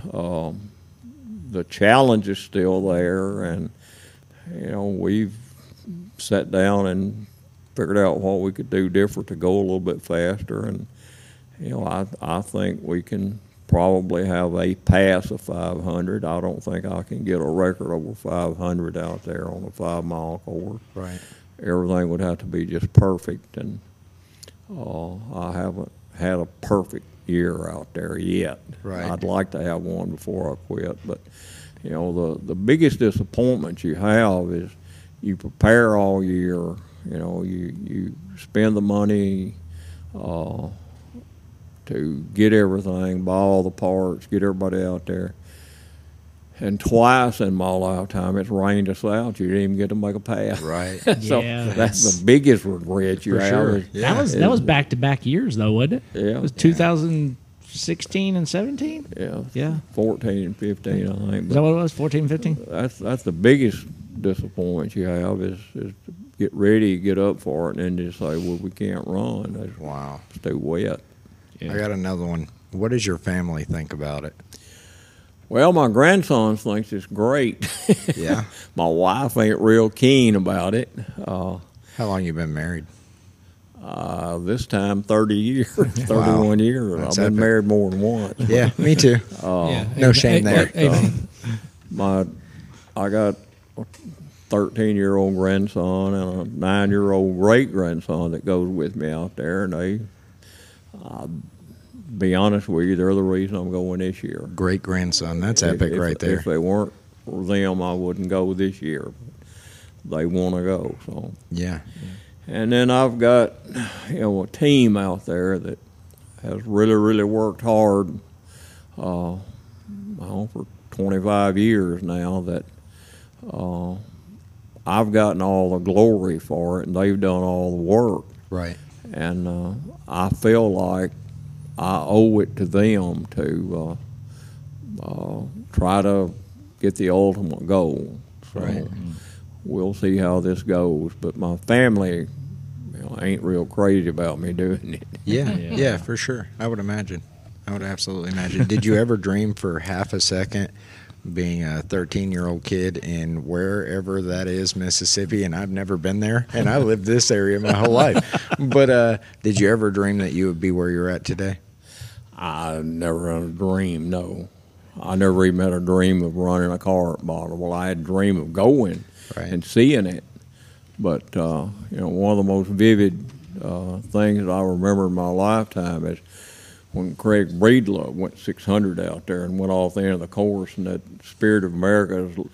the challenge is still there, and, you know, we've sat down and figured out what we could do different to go a little bit faster. And, you know, I think we can probably have a pass of 500. I don't think I can get a record over 500 out there on a 5-mile course. Right. Everything would have to be just perfect, and I haven't had a perfect year out there yet. Right. I'd like to have one before I quit, but you know, the biggest disappointment you have is you prepare all year. You know, you spend the money to get everything, buy all the parts, get everybody out there. And twice in my lifetime, it's rained us out. You didn't even get to make a pass. Right. So yeah, that's the biggest regret you have. Sure. Yeah. That was back-to-back years, though, wasn't it? Yeah. It was 2016 and 17? Yeah. Yeah. 14 and 15, I think. Is that what it was, 14 and 15? That's the biggest disappointment you have is to get ready, get up for it, and then just say, well, we can't run. That's, wow. It's too wet. Yeah. I got another one. What does your family think about it? Well, my grandson thinks it's great. Yeah. My wife ain't real keen about it. How long you been married? This time, 30 years, 31 wow. years. That's I've been married more than once. Yeah, me too. Yeah. No shame there. I got a 13-year-old grandson and a 9-year-old great-grandson that goes with me out there, and they... be honest with you, they're the reason I'm going this year. Great grandson, that's epic right there. If they weren't for them, I wouldn't go this year. They want to go, so yeah. And then I've got, you know, a team out there that has really, really worked hard for 25 years now. That I've gotten all the glory for it, and they've done all the work. Right. And I feel like I owe it to them to try to get the ultimate goal. So right. We'll see how this goes. But my family, you know, ain't real crazy about me doing it. Yeah, for sure. I would imagine. I would absolutely imagine. Did you ever dream for half a second being a 13-year-old kid in wherever that is, Mississippi, and I've never been there, and I lived this area my whole life. But did you ever dream that you would be where you're at today? I never had a dream, no. I never even had a dream of running a car at Bonneville. I had a dream of going right. and seeing it. But, you know, one of the most vivid things that I remember in my lifetime is when Craig Breedlove went 600 out there and went off the end of the course, and that Spirit of America's, you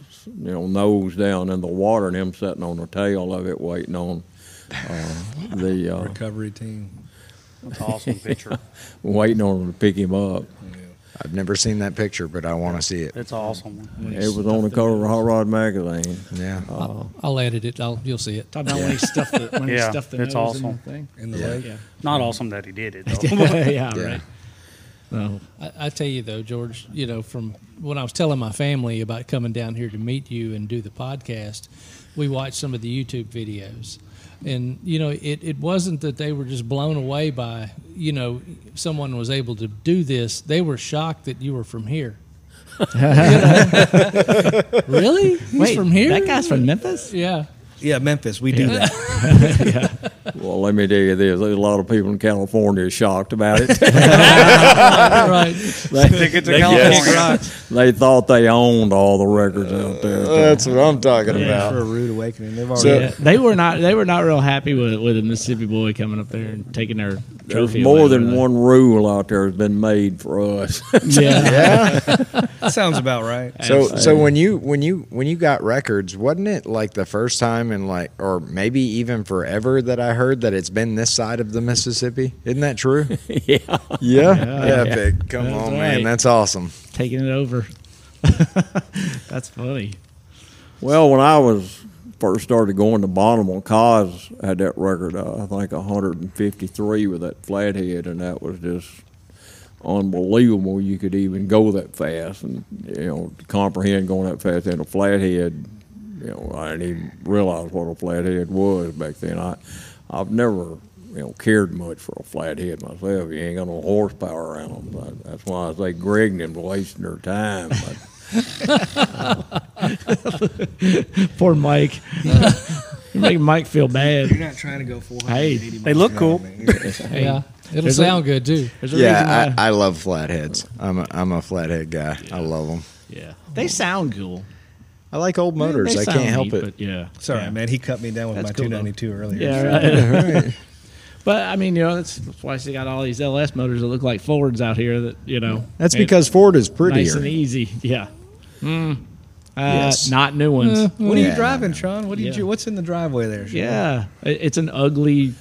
know, nose down in the water, and him sitting on the tail of it waiting on the recovery team. That's an awesome picture. Waiting on him to pick him up. Yeah. I've never seen that picture, but I want to see it. It's awesome. It was on the cover of Hot Rod Magazine. Yeah, I'll edit it. You'll see it. Talk about when he stuffed the nose. Yeah, it's awesome. In the thing, in the lake. Yeah. Not awesome that he did it, though. Yeah, right. Well, I tell you, though, George, you know, from when I was telling my family about coming down here to meet you and do the podcast, we watched some of the YouTube videos. And, you know, it wasn't that they were just blown away by, you know, someone was able to do this. They were shocked that you were from here. Really? He's from here? That guy's from Memphis? Yeah. Yeah, Memphis. We do that. Yeah. Well, let me tell you this. There's a lot of people in California shocked about it. Right. They California. Right. They thought they owned all the records out there. That's what I'm talking about. For a rude awakening. They've already They were not real happy with a Mississippi boy coming up there and taking their trophy. There's more away than one rule out there has been made for us. Yeah. That sounds about right. So when you got records, wasn't it like the first time and like, or maybe even forever, that I heard that it's been this side of the Mississippi? Isn't that true? Yeah. Epic. Come on, man. That's awesome. Taking it over. That's funny. Well, when I was first started going to Bonneville, Cos had that record, I think 153 with that flathead, and that was just unbelievable. You could even go that fast, and you know, comprehend going that fast in a flathead. You know, I didn't even realize what a flathead was back then. I've never, you know, cared much for a flathead myself. You ain't got no horsepower around them. That's why I say Greg and him's wasting their time. Poor Mike. You make Mike feel bad. You're not trying to go 480 miles. They look cool. Yeah. It'll sound good, too. Yeah, I love flatheads. I'm a flathead guy. Yeah. I love them. Yeah. They sound cool. I like old motors. I can't help it. Yeah. Sorry, man. He cut me down with my 292 earlier. Yeah, right. But, I mean, you know, that's why they got all these LS motors that look like Fords out here that, you know. That's because Ford is prettier. Nice and easy. Yeah. Yes. Not new ones. What are you driving, Sean? What's in the driveway there, Sean? Yeah. It's an ugly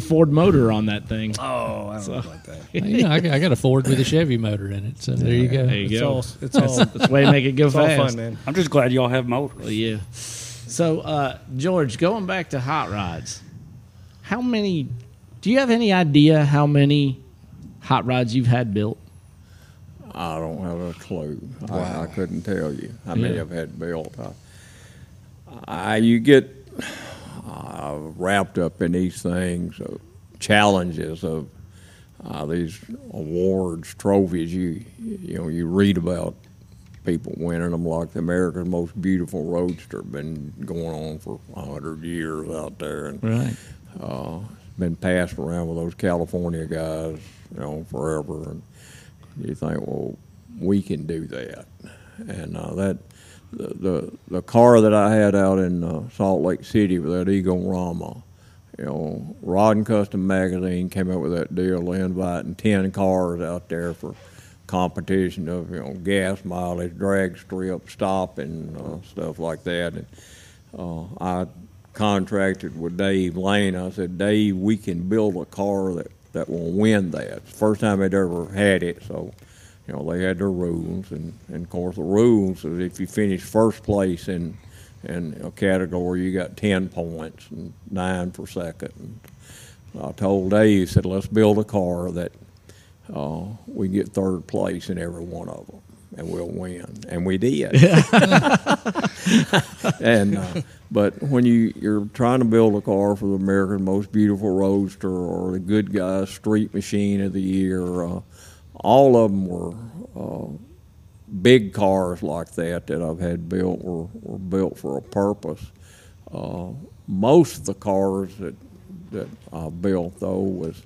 Ford motor on that thing. Oh, I don't know about that. Yeah, I got a Ford with a Chevy motor in it. So there you go. There you go. It's all that's the way to make it go fast. It's all fun, man. I'm just glad y'all have motors. Well, yeah. So, George, going back to hot rods, do you have any idea how many hot rods you've had built? I don't have a clue. Wow. I couldn't tell you how many I've had built. You get wrapped up in these things, challenges of these awards, trophies. You know, you read about people winning them, like the America's Most Beautiful Roadster, been going on for 100 years out there, and been passed around with those California guys, you know, forever. And you think, well, we can do that. And the car that I had out in Salt Lake City with that Eagle Rama, you know, Rod and Custom Magazine came up with that deal, inviting 10 cars out there for competition of, you know, gas mileage, drag strip, stop, and stuff like that. And I contracted with Dave Lane. I said, Dave, we can build a car that will win that. First time they'd ever had it, so, you know, they had their rules, and of course the rules is if you finish first place in a category, you got 10 points and 9 for second. And I told Dave, said, let's build a car that we get third place in every one of them, and we'll win. And we did. And but when you're trying to build a car for the America's Most Beautiful Roadster or the Good Guys Street Machine of the Year, all of them were big cars like that I've had built were built for a purpose. Most of the cars that I built, though, was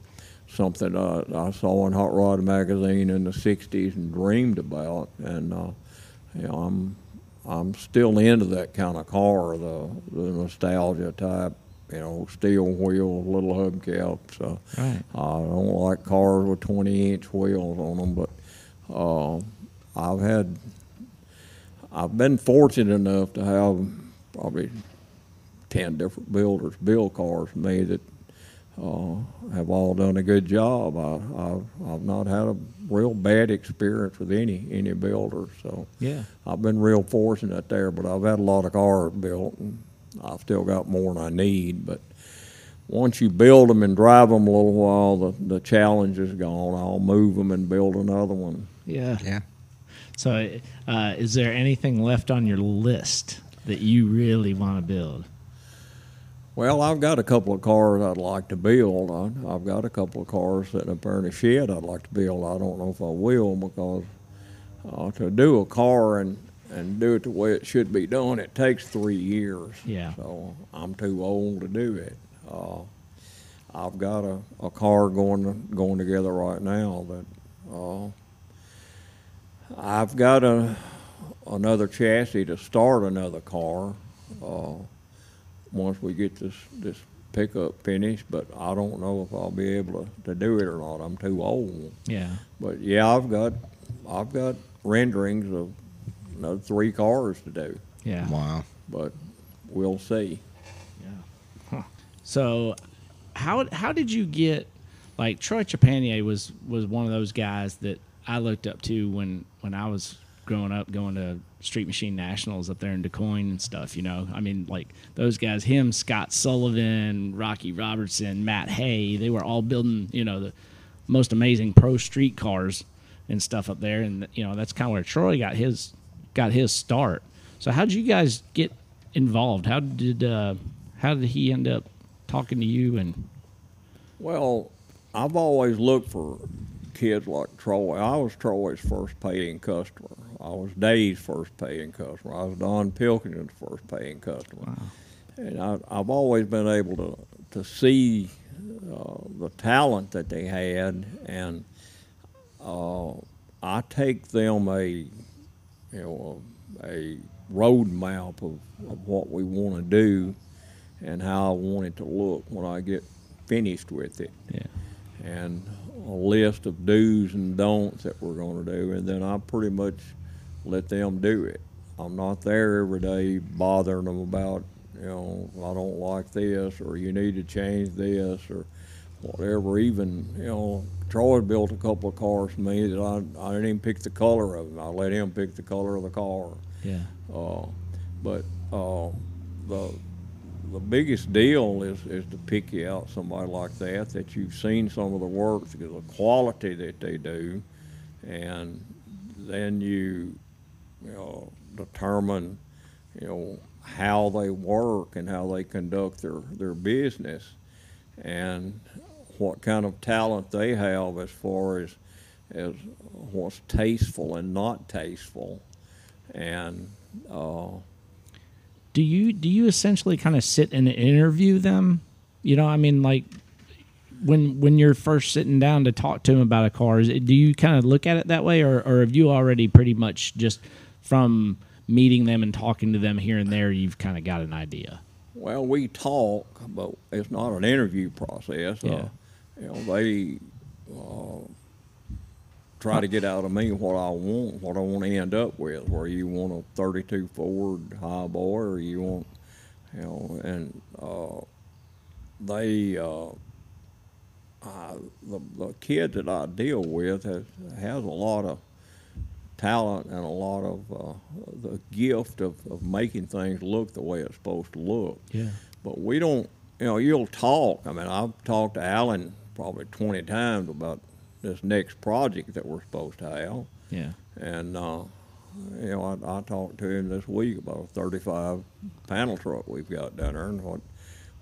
something I saw in Hot Rod Magazine in the 60s and dreamed about, and you know, I'm still into that kind of car, the nostalgia type you know, steel wheels, little hubcaps. Right. I don't like cars with 20-inch wheels on them, but I've been fortunate enough to have probably 10 different builders build cars for me that have all done a good job. I've not had a real bad experience with any builder, so yeah, I've been real fortunate there. But I've had a lot of cars built, and I've still got more than I need. But once you build them and drive them a little while, the challenge is gone. I'll move them and build another one. Yeah, yeah. So, is there anything left on your list that you really want to build? Well, I've got a couple of cars I'd like to build. I've got a couple of cars sitting up there in a shed I'd like to build. I don't know if I will, because to do a car and do it the way it should be done, it takes 3 years. Yeah. So I'm too old to do it. I've got a car going together right now that I've got another chassis to start another car. Once we get this pickup finished, but I don't know if I'll be able to do it or not. I'm too old. Yeah. But yeah, I've got renderings of another 3 cars to do. Yeah. Wow. But we'll see. Yeah. Huh. So how did you get, like, Troy Tapania was one of those guys that I looked up to when I was growing up, going to Street Machine Nationals up there in DeCoin and stuff, you know. I mean, like, those guys, him, Scott Sullivan, Rocky Robertson, Matt Hay, they were all building, you know, the most amazing pro street cars and stuff up there. And, you know, that's kind of where Troy got his start. So how did you guys get involved? How did he end up talking to you? And well, I've always looked for kids like Troy. I was Troy's first paying customer. I was Dave's first paying customer. I was Don Pilkington's first paying customer. Wow. And I've always been able to see the talent that they had, and I take them a road map of what we want to do and how I want it to look when I get finished with it. Yeah. And a list of do's and don'ts that we're going to do, and then I pretty much let them do it. I'm not there every day bothering them about, you know, I don't like this, or you need to change this, or whatever. Even, you know, Troy built a couple of cars for me that I didn't even pick the color of them. I let him pick the color of the car. Yeah. But the biggest deal is to pick you out somebody like that you've seen some of the work, the quality that they do, and then you determine, you know, how they work and how they conduct their business and what kind of talent they have as far as what's tasteful and not tasteful. And Do you essentially kind of sit and interview them? You know, I mean, like, when you're first sitting down to talk to them about a car, do you kind of look at it that way, or have you already pretty much just from meeting them and talking to them here and there, you've kind of got an idea? Well, we talk, but it's not an interview process. Yeah. You know, they try to get out of me what I want to end up with, where you want a 32 Ford highboy, or you want, you know, and the kid that I deal with has a lot of talent and a lot of the gift of making things look the way it's supposed to look. Yeah. But we don't, you know, you'll talk. I mean, I've talked to Alan probably 20 times about this next project that we're supposed to have. Yeah. And, you know, I talked to him this week about a 35 panel truck we've got down there and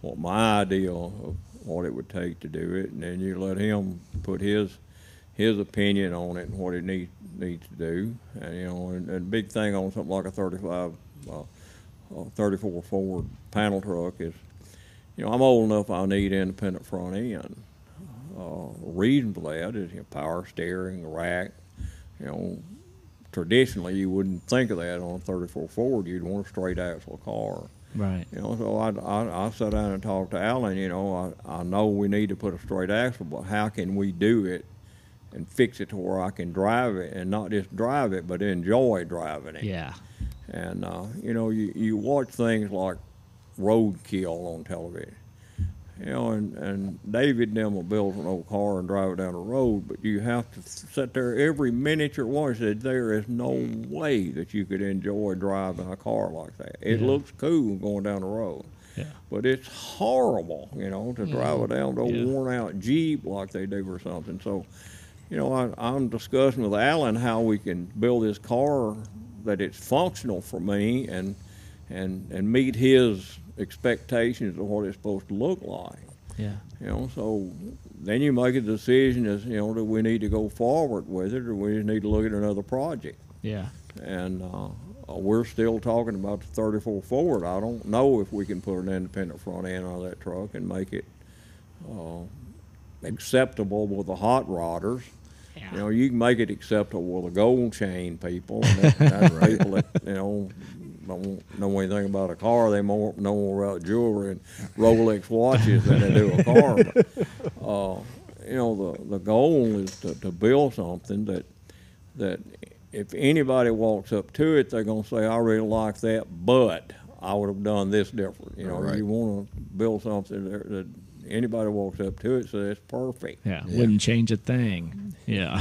what my idea of what it would take to do it. And then you let him put his opinion on it and what it needs to do. And, you know, and the big thing on something like a 34 Ford panel truck is, you know, I'm old enough I need independent front end. Reason for that is, you know, power steering, rack. You know, traditionally you wouldn't think of that on a 34 Ford. You'd want a straight axle car. Right. You know, so I sat down and talked to Alan, you know, I know we need to put a straight axle, but how can we do it and fix it to where I can drive it, and not just drive it, but enjoy driving it? Yeah. And, you know, you watch things like roadkill on television. You know, and David and them will build an old car and drive it down the road, but you have to sit there every minute you're watching. There is no way that you could enjoy driving a car like that. It looks cool going down the road, but it's horrible, you know, to drive it down to a worn-out Jeep like they do or something. So, you know, I'm discussing with Alan how we can build this car that it's functional for me and meet his expectations of what it's supposed to look like. Yeah. You know, so then you make a decision as, you know, do we need to go forward with it, or we just need to look at another project? Yeah. And we're still talking about the 34 Ford. I don't know if we can put an independent front end on that truck and make it acceptable with the hot rodders. Yeah. You know, you can make it acceptable with the gold chain people, and that's right. People that, you know, don't know anything about a car. They know more about jewelry and Rolex watches than they do a car. But, you know, the goal is to build something that if anybody walks up to it, they're going to say, I really like that, but I would have done this different. You know, right. You want to build something that anybody walks up to it, so it's perfect. Yeah, wouldn't change a thing. Yeah.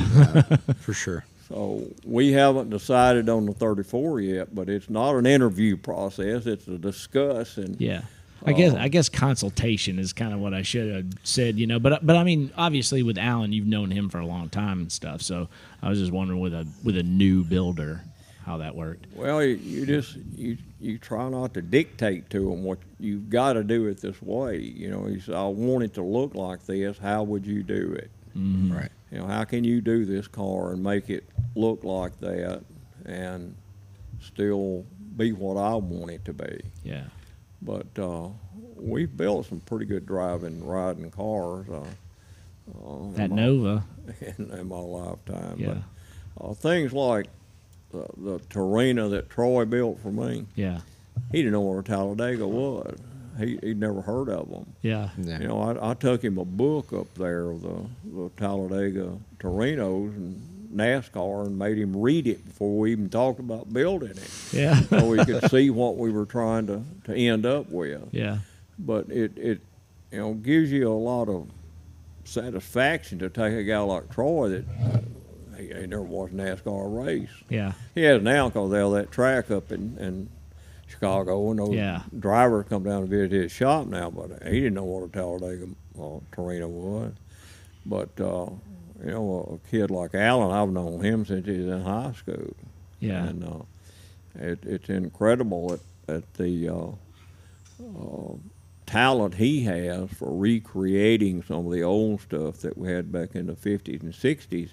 For sure. So we haven't decided on the 34 yet, but it's not an interview process. It's a discuss. And yeah, I guess consultation is kind of what I should have said, you know. But I mean, obviously with Alan, you've known him for a long time and stuff. So I was just wondering with a new builder how that worked. Well, you try not to dictate to him what you've got to do it this way. You know, he said, I want it to look like this. How would you do it? Mm-hmm. Right. You know, how can you do this car and make it look like that and still be what I want it to be? Yeah. But we've built some pretty good driving, riding cars. That Nova. In my lifetime. Yeah. But, things like the Terena that Troy built for me. Yeah. He didn't know what a Talladega was. He'd never heard of them. Yeah. You know, I took him a book up there of the Talladega Torenos and NASCAR and made him read it before we even talked about building it. Yeah. So we could see what we were trying to end up with. Yeah. But it you know, gives you a lot of satisfaction to take a guy like Troy that he never watched a NASCAR race. Yeah. He has now because they have that track up in Chicago, and those drivers come down to visit his shop now, but he didn't know what a Talladega Terena was. But, you know, a kid like Alan, I've known him since he was in high school. Yeah. And it's incredible at the talent he has for recreating some of the old stuff that we had back in the 50s and 60s,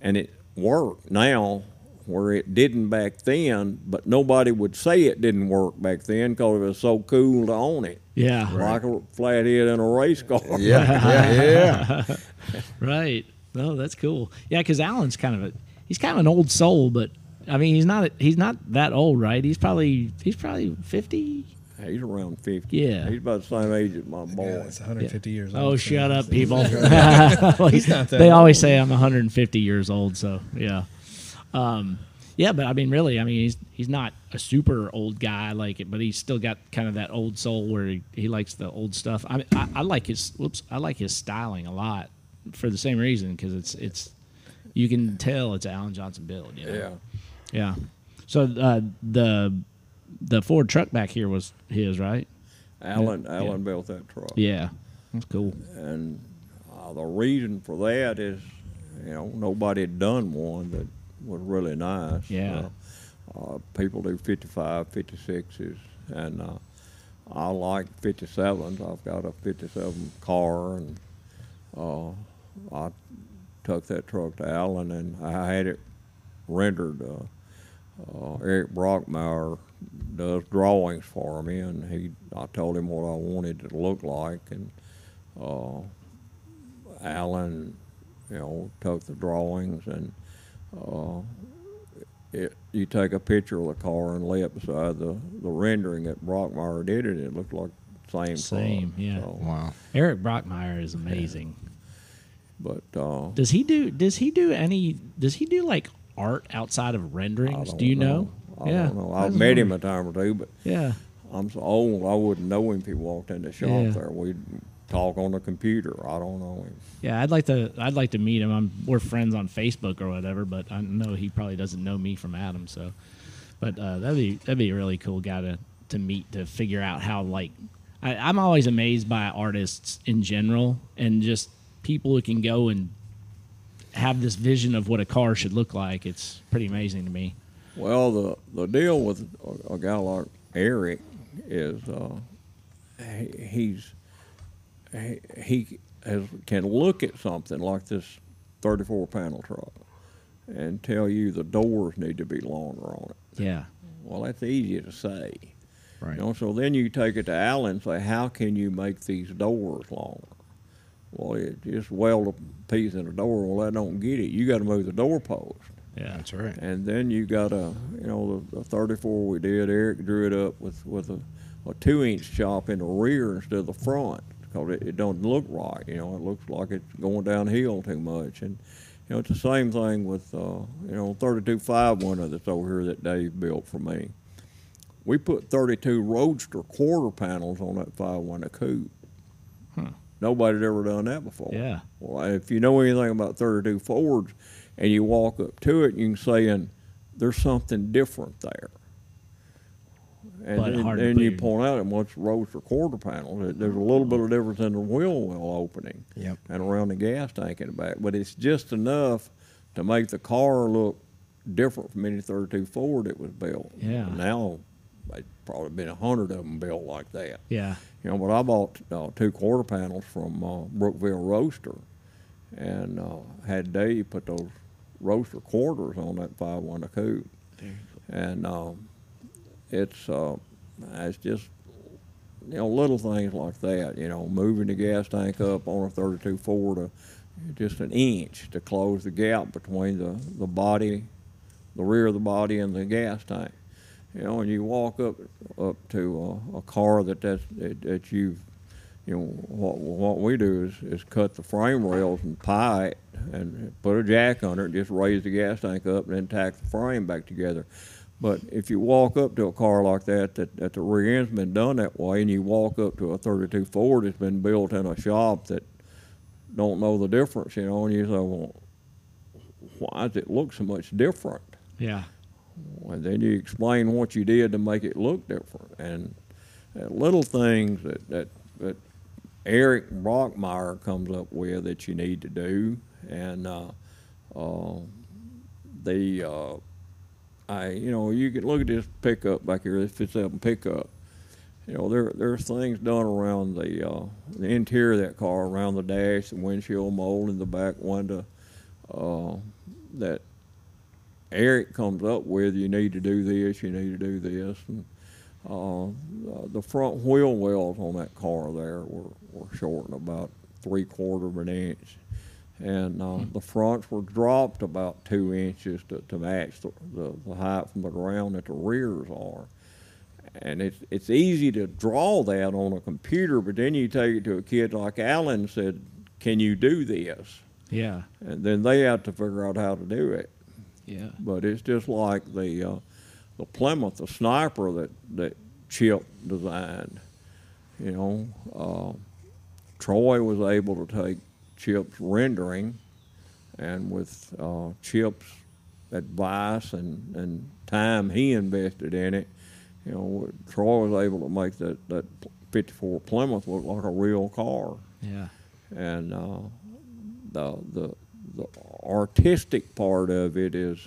and it worked now, where it didn't back then, but nobody would say it didn't work back then because it was so cool to own it. Yeah. Like a flathead in a race car. Yeah. Right. No, that's cool. Yeah, because Alan's he's kind of an old soul, but I mean, he's not that old, right? He's probably 50. He's around 50. Yeah. He's about the same age as my boy. Yeah, it's 150 years old. Oh, shut up, people. He's not that They always old. Say I'm 150 years old, so, yeah. Yeah, but I mean, really, I mean, he's not a super old guy like it, but he's still got kind of that old soul where he likes the old stuff. I mean, I like his styling a lot for the same reason, because it's you can tell it's Alan Johnson build. You know? Yeah. So the Ford truck back here was his, right? Alan built that truck. Yeah, that's cool. And the reason for that is, you know, nobody had done one that was really nice. Yeah. People do 55, 56s, and I like 57s. I've got a 57 car, and I took that truck to Allen, and I had it rendered. Eric Brockmeyer does drawings for me, and I told him what I wanted it to look like, and Allen, you know, took the drawings, and you take a picture of the car and lay it beside the rendering that Brockmeyer did, and it looked like the same car. Yeah. So, wow. Eric Brockmeyer is amazing. Yeah. But does he do like art outside of renderings? Do you know? I don't know. I've met him a time or two, but yeah, I'm so old I wouldn't know him if he walked in the shop there. We'd talk on the computer. I don't know him. Yeah, I'd like to meet him. We're friends on Facebook or whatever, but I know he probably doesn't know me from Adam. So, but that'd be a really cool guy to meet, to figure out how, like, I'm always amazed by artists in general, and just people who can go and have this vision of what a car should look like. It's pretty amazing to me. Well, the deal with a guy like Eric is he can look at something like this 34 panel truck and tell you the doors need to be longer on it. Yeah. Well, that's easy to say. Right. You know, so then you take it to Alan and say, how can you make these doors longer? Well, it just weld a piece in the door. Well, I don't get it. You got to move the door post. Yeah, that's right. And then you got a, you know, the 34 we did, Eric drew it up with a 2-inch chop in the rear instead of the front, because it don't look right. You know, it looks like it's going downhill too much. And, you know, it's the same thing with, you know, 32.5 that's over here that Dave built for me. We put 32 Roadster quarter panels on that 5.1 coupe. Huh. Nobody's ever done that before. Yeah. Well, if you know anything about 32 Fords, and you walk up to it, you can say, "And there's something different there." And then you point out, and once Roadster quarter panels, there's a little bit of difference in the wheel opening and around the gas tank in the back, but it's just enough to make the car look different from any 32 Ford that was built. Yeah. Now, there's probably been 100 of them built like that. Yeah. You know, but I bought 2 quarter panels from Brookville Roadster, and had Dave put those Roadster quarters on that 5.1 coupe. Very cool. And it's just, you know, little things like that. You know, moving the gas tank up on a 32 Ford just an inch to close the gap between the body, the rear of the body, and the gas tank. You know, and you walk up to a car that you've, you know, what we do is cut the frame rails and pie it and put a jack under it and just raise the gas tank up and then tack the frame back together. But if you walk up to a car like that the rear end's been done that way, and you walk up to a 32 Ford that's been built in a shop that don't know the difference, you know, and you say, well, why does it look so much different? Yeah. And then you explain what you did to make it look different. And little things that Eric Brockmeyer comes up with that you need to do. And you know, you can look at this pickup back here, this 57 pickup. You know, there's things done around the interior of that car, around the dash, the windshield mold, and the back window that Eric comes up with, you need to do this, you need to do this. And the front wheel wells on that car there were shortened about 3/4 of an inch. And the fronts were dropped about 2 inches to match the height from the ground that the rears are. And it's easy to draw that on a computer, but then you take it to a kid like Alan and said, can you do this? Yeah. And then they have to figure out how to do it. Yeah. But it's just like the Plymouth, the Sniper that Chip designed. You know, Troy was able to take Chip's rendering, and with Chip's advice and time he invested in it, you know, Troy was able to make that 54 Plymouth look like a real car. Yeah. And the artistic part of it is,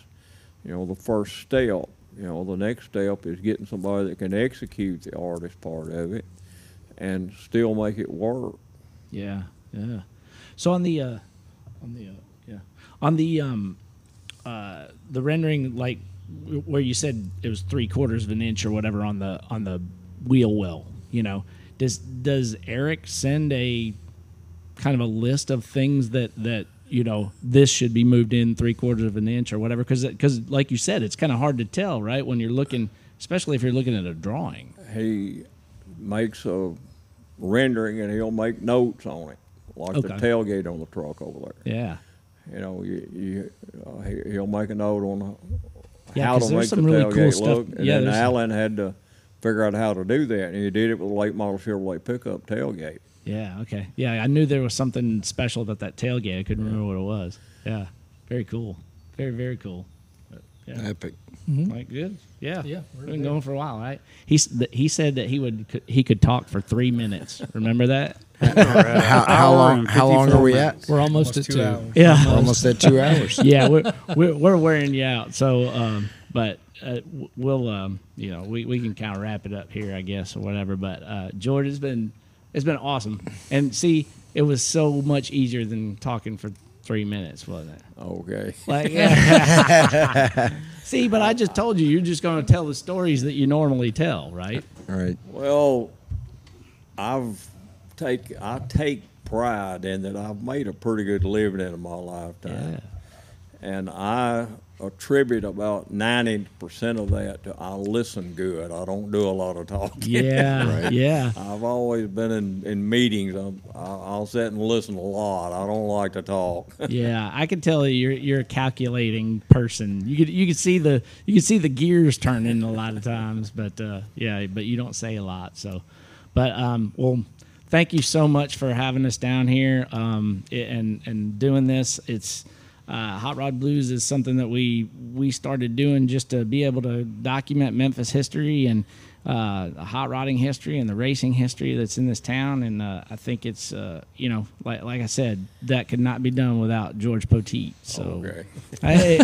you know, the first step. You know, the next step is getting somebody that can execute the artist part of it and still make it work. Yeah, yeah. So on the rendering, like where you said it was 3/4 of an inch or whatever on the wheel well, you know, does Eric send a kind of a list of things that you know, this should be moved in 3/4 of an inch or whatever, because like you said, it's kind of hard to tell, right, when you're looking, especially if you're looking at a drawing. He makes a rendering and he'll make notes on it, like the tailgate on the truck over there. Yeah. You know, he'll make a note on how to make the really tailgate cool look. Stuff. And yeah, then Alan had to figure out how to do that, and he did it with a late model Chevrolet pickup tailgate. Yeah, okay. Yeah, I knew there was something special about that tailgate. I couldn't remember what it was. Yeah, very cool. Very, very cool. Yeah. Epic. Mm-hmm. Like, good. Yeah. Yeah. We've been going for a while, right? He said that he could talk for 3 minutes. Remember that? How long are we at? We're almost at 2 hours. Yeah. We're almost at 2 hours. Yeah, we're wearing you out. So, but we'll, you know, we can kind of wrap it up here, I guess, or whatever. But George, it's been awesome. And see, it was so much easier than talking for 3 minutes, wasn't it? Okay. Like, yeah. See, but I just told you, you're just going to tell the stories that you normally tell, right? Right. Well, I take pride in that I've made a pretty good living in my lifetime. Yeah. And I attribute about 90% of that to I listen good. I don't do a lot of talking. Yeah, right. Yeah. I've always been in meetings. I'll sit and listen a lot. I don't like to talk. Yeah, I can tell you're a calculating person. You can see the gears turning a lot of times, but yeah, but you don't say a lot. So, but well, thank you so much for having us down here and doing this. It's Hot Rod Blues is something that we started doing just to be able to document Memphis history and the hot rodding history and the racing history that's in this town. And I think it's, you know, like I said, that could not be done without George Poteet. So okay.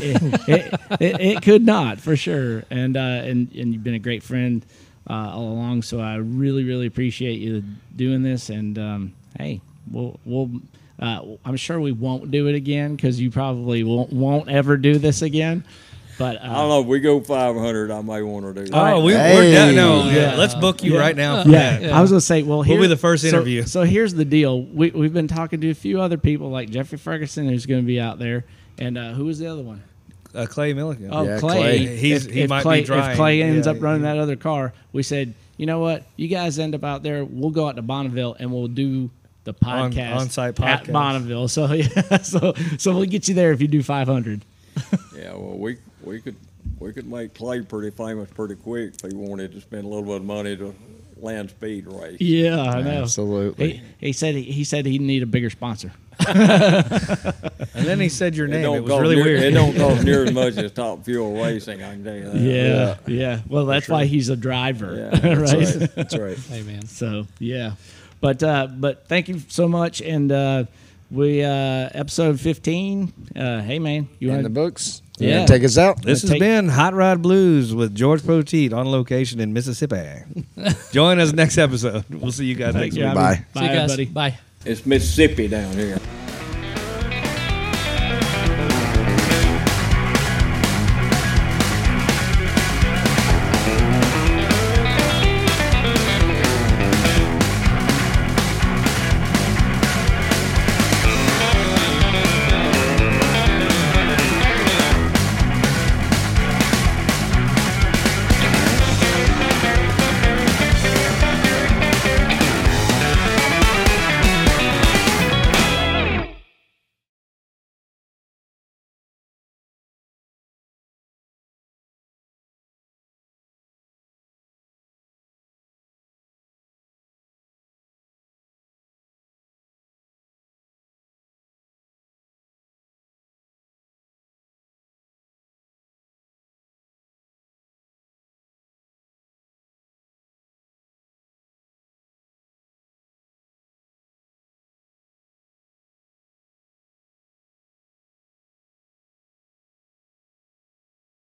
It could not, for sure. And you've been a great friend all along, so I really, really appreciate you doing this. And hey, we'll I'm sure we won't do it again, because you probably won't ever do this again. But I don't know. If we go 500, I might want to do that. Oh, we're down. No, yeah. Let's book you right now. Yeah. I was gonna say, well, we'll be the first interview. So here's the deal. We've been talking to a few other people, like Jeffrey Ferguson, who's going to be out there, and who was the other one? Clay Milliken. Oh, yeah, Clay. If Clay ends up running that other car, we said, you know what? You guys end up out there. We'll go out to Bonneville and we'll do the podcast on-site podcast at Bonneville. So yeah, so we'll get you there if you do 500. Yeah, well, we could make Clay pretty famous pretty quick if he wanted to spend a little bit of money to land speed race. Yeah, I know. Absolutely. He said he'd need a bigger sponsor. And then he said your name. It was really weird. It don't cost near as much as Top Fuel Racing, I can tell you that. Yeah. Well, that's why he's a driver, yeah, right? That's right. Hey, man. So, yeah. But thank you so much. And we episode 15. Hey, man, you in the books? Yeah, take us out. This has been Hot Rod Blues with George Poteet on location in Mississippi. Join us next episode. We'll see you guys next week. Bye. See you guys. Buddy. Bye. It's Mississippi down here.